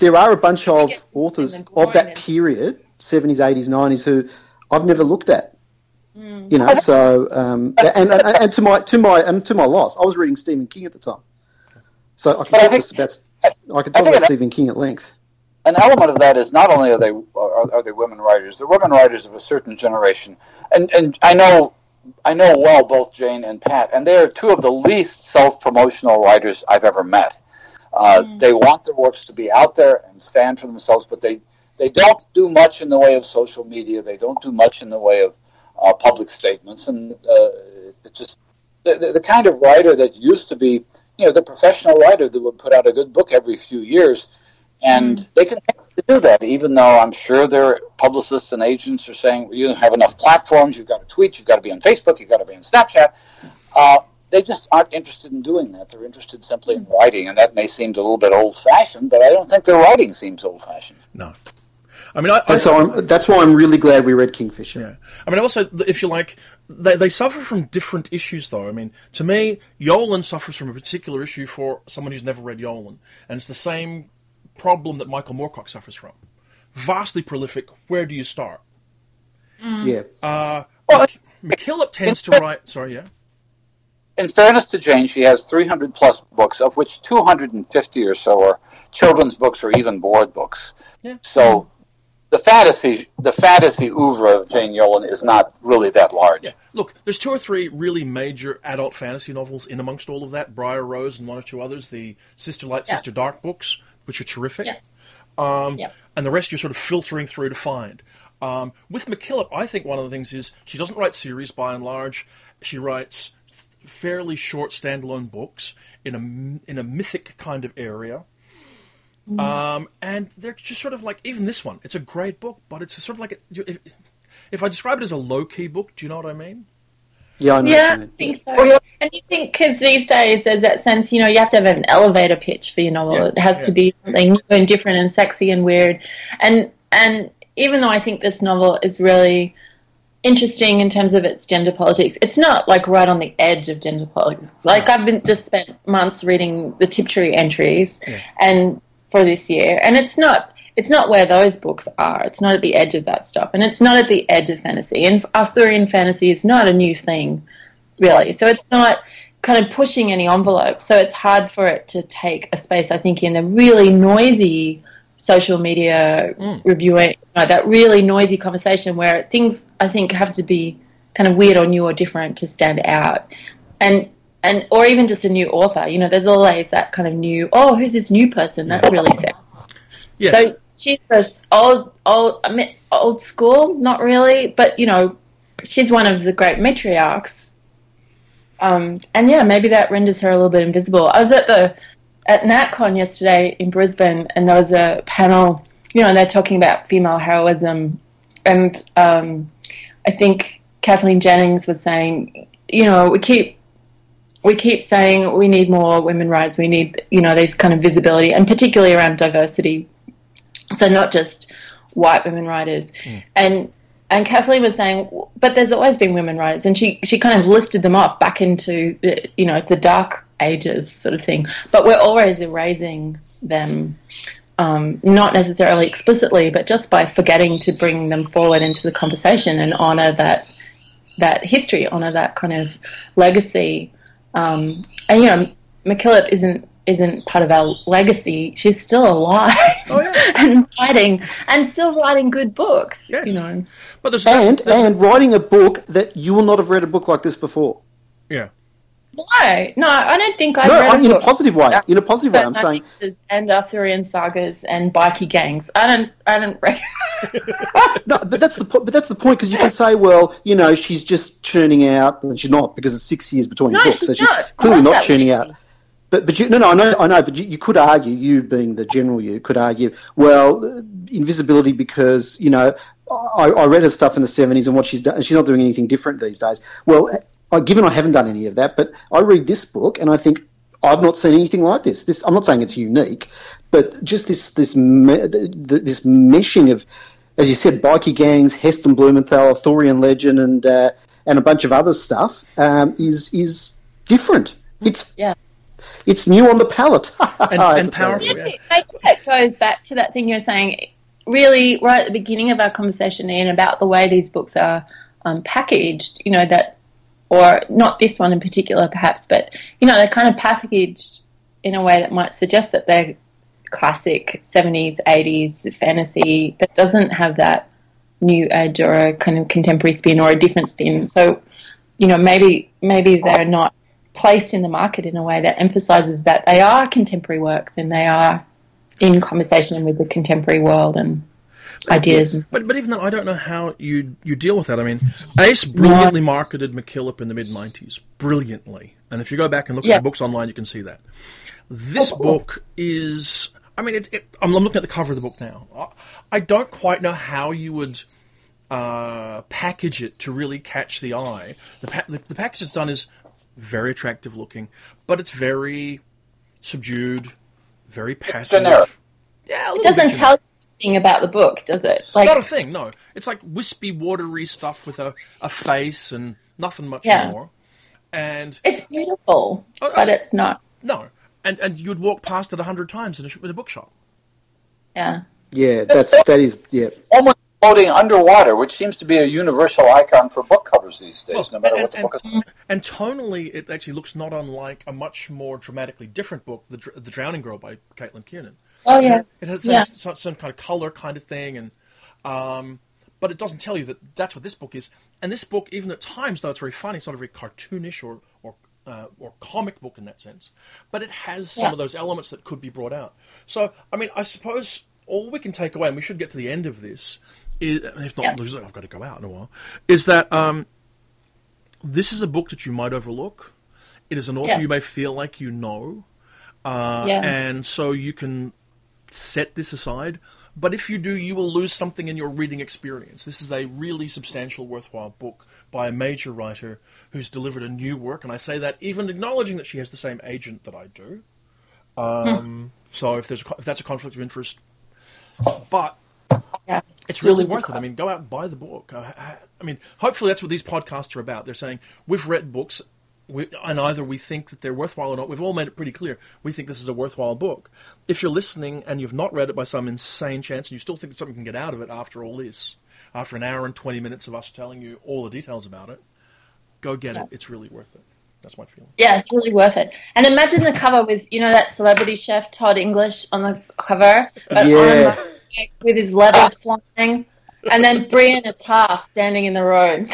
there are a bunch of authors of that period, seventies, eighties, nineties, who I've never looked at. You know, so um, and, and and to my to my and to my loss, I was reading Stephen King at the time, so I can talk think, about I can talk about Stephen King at length. An element of that is not only are they are, are they women writers, they're women writers of a certain generation, and and I know I know well both Jane and Pat, and they are two of the least self-promotional writers I've ever met. Uh, mm. They want their works to be out there and stand for themselves, but they they don't do much in the way of social media. They don't do much in the way of Uh, public statements, and uh, it's just the, the, the kind of writer that used to be, you know, the professional writer that would put out a good book every few years, and mm. they continue to do that, even though I'm sure their publicists and agents are saying, well, you don't have enough platforms, you've got to tweet, you've got to be on Facebook, you've got to be on Snapchat. Uh, they just aren't interested in doing that. They're interested simply in writing, and that may seem a little bit old-fashioned, but I don't think their writing seems old-fashioned. No. I mean, I, I, so I'm, that's why I'm really glad we read Kingfisher. Yeah. I mean, also, if you like, they, they suffer from different issues, though. I mean, to me, Yolen suffers from a particular issue for someone who's never read Yolen, and it's the same problem that Michael Moorcock suffers from. Vastly prolific. Where do you start? Mm. Yeah. Uh, well, McKillip tends to write. Sorry, yeah. In fairness to Jane, she has three hundred plus books, of which two hundred fifty or so are children's books or even board books. Yeah. So. the fantasy the fantasy oeuvre of Jane Yolen is not really that large. Yeah. Look, there's two or three really major adult fantasy novels in amongst all of that, Briar Rose and one or two others, the Sister Light, yeah. Sister Dark books, which are terrific. Yeah. Um, yeah. And the rest you're sort of filtering through to find. Um, with McKillip, I think one of the things is she doesn't write series by and large. She writes fairly short standalone books in a, in a mythic kind of area. Mm. Um, and they're just sort of like, even this one, it's a great book, but it's sort of like, a, if, if I describe it as a low-key book, do you know what I mean? Yeah, I, know yeah, I think so. Oh, yeah. And you think, because these days there's that sense, you know, you have to have an elevator pitch for your novel. Yeah, it has yeah. to be something new and different and sexy and weird. And, and even though I think this novel is really interesting in terms of its gender politics, it's not like right on the edge of gender politics. Like, I've been just spent months reading the Tiptree entries yeah. and for this year, and it's not it's not where those books are. It's not at the edge of that stuff, and it's not at the edge of fantasy. And Arthurian fantasy is not a new thing, really. So it's not kind of pushing any envelope. So it's hard for it to take a space, I think, in the really noisy social media mm. reviewing, you know, that really noisy conversation where things, I think, have to be kind of weird or new or different to stand out, and and or even just a new author. You know, there's always that kind of new, oh, who's this new person? That's really sad. Yes. So she's this old, old, I mean, old school, not really, but, you know, she's one of the great matriarchs. Um, and, yeah, maybe that renders her a little bit invisible. I was at the... at NatCon yesterday in Brisbane, and there was a panel, you know, and they're talking about female heroism, and um, I think Kathleen Jennings was saying, you know, we keep we keep saying we need more women rights, we need, you know, these kind of visibility, and particularly around diversity, so not just white women writers. Mm. And and Kathleen was saying, but there's always been women writers, and she, she kind of listed them off back into, the, you know, the dark ages sort of thing, but we're always erasing them, um, not necessarily explicitly, but just by forgetting to bring them forward into the conversation and honour that that history, honour that kind of legacy. Um, and, you know, McKillip isn't isn't part of our legacy. She's still alive oh, yeah. and writing and still writing good books, yes. you know. But there's and, there's... and writing a book that you will not have read a book like this before. Yeah. No, no, I don't think I've no, read. No, in a positive way. In a positive way, I'm saying. And Arthurian sagas and bikie gangs. I don't, I don't. Reckon. No, but that's the po- but that's the point, because you can say, well, you know, she's just churning out, and she's not, because it's six years between no, books, she's so she's not. clearly not churning out. But but you no no I know I know but you, you could argue, you being the general you could argue, well, invisibility, because, you know, I, I read her stuff in the seventies, and what she's done, she's not doing anything different these days. Well. I, given I haven't done any of that, but I read this book and I think I've not seen anything like this. This I'm not saying it's unique, but just this this me, this meshing of, as you said, bikie gangs, Heston Blumenthal, Arthurian legend, and uh, and a bunch of other stuff um, is is different. It's yeah. it's new on the palate and, and powerful. Yeah. I think that goes back to that thing you were saying, really, right at the beginning of our conversation, Ian, about the way these books are um, packaged. You know that. Or not this one in particular, perhaps, but, you know, they're kind of packaged in a way that might suggest that they're classic seventies, eighties fantasy that doesn't have that new edge or a kind of contemporary spin or a different spin. So, you know, maybe maybe they're not placed in the market in a way that emphasises that they are contemporary works and they are in conversation with the contemporary world and ideas. But but even though I don't know how you you deal with that. I mean, Ace brilliantly no. marketed McKillip in the mid nineties. Brilliantly. And if you go back and look yeah. at the books online, you can see that. This oh, book is... I mean, it, it, I'm looking at the cover of the book now. I don't quite know how you would uh, package it to really catch the eye. The, pa- the, the package it's done is very attractive looking, but it's very subdued, very passive. Yeah, it doesn't tell you thing about the book, does it? Like, not a thing, no. It's like wispy, watery stuff with a, a face and nothing much yeah. more. And it's beautiful, oh, but it's not. No, and and you'd walk past it a hundred times in a, in a bookshop. Yeah. Yeah, that's that is yeah. Almost floating underwater, which seems to be a universal icon for book covers these days, well, no matter and, what the and, book is. And tonally, it actually looks not unlike a much more dramatically different book, The, the Drowning Girl by Caitlin Kiernan. Oh yeah, it has some, yeah. some kind of color kind of thing, and Um, but it doesn't tell you that that's what this book is. And this book, even at times, though it's very funny, it's not a very cartoonish or or, uh, or comic book in that sense. But it has some yeah. of those elements that could be brought out. So, I mean, I suppose all we can take away, and we should get to the end of this, is, if not, yeah. lose it, I've got to go out in a while, is that um, this is a book that you might overlook. It is an author yeah. you may feel like you know. Uh, yeah. And so you can set this aside. But if you do, you will lose something in your reading experience. This is a really substantial, worthwhile book by a major writer who's delivered a new work. And I say that even acknowledging that she has the same agent that I do. Um, hmm. So if, there's a, if that's a conflict of interest. But yeah. it's really yeah. worth it. I mean, go out and buy the book. I, I mean, hopefully that's what these podcasts are about. They're saying, we've read books. We, and either we think that they're worthwhile or not. We've all made it pretty clear. We think this is a worthwhile book. If you're listening and you've not read it by some insane chance and you still think that something can get out of it after all this, after an hour and twenty minutes of us telling you all the details about it, go get yeah. it. It's really worth it. That's my feeling. Yeah, it's really worth it. And imagine the cover with, you know, that celebrity chef Todd English on the cover, but yeah. on, with his letters flying. And then Brian Attaf standing in the road.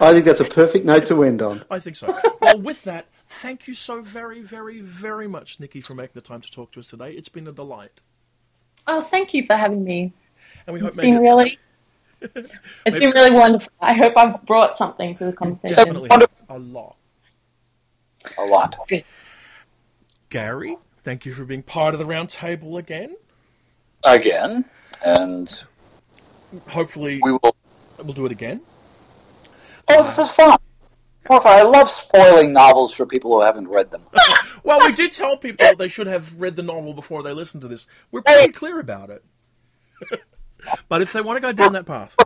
I think that's a perfect note to end on. I think so. Well, with that, thank you so very, very, very much, Nikki, for making the time to talk to us today. It's been a delight. Oh, thank you for having me. And we hope it's been really, it's maybe... been really wonderful. I hope I've brought something to the conversation. Definitely, a lot, a lot. Good. Gary, thank you for being part of the round table again. Again, and hopefully we will. We'll do it again. Oh, this is fun. I love spoiling novels for people who haven't read them. Well, we do tell people that they should have read the novel before they listen to this. We're pretty clear about it. But if they want to go down that path.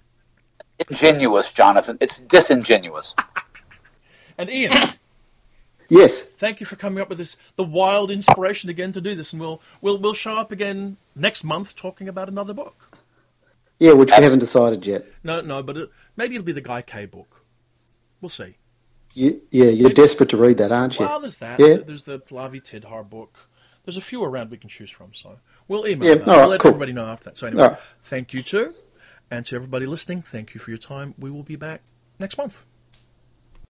Ingenuous, Jonathan. It's disingenuous. And Ian. Yes. Thank you for coming up with this, the wild inspiration again to do this. And we'll, we'll, we'll show up again next month talking about another book. Yeah, which we haven't decided yet. No, no, but it, maybe it'll be the Guy K book. We'll see. You, yeah, you're maybe. desperate to read that, aren't you? Well, there's that. Yeah. There's the Lavi Tidhar book. There's a few around we can choose from, so we'll email yeah, that. Right, we'll let cool. everybody know after that. So anyway, right. Thank you too. And to everybody listening, thank you for your time. We will be back next month.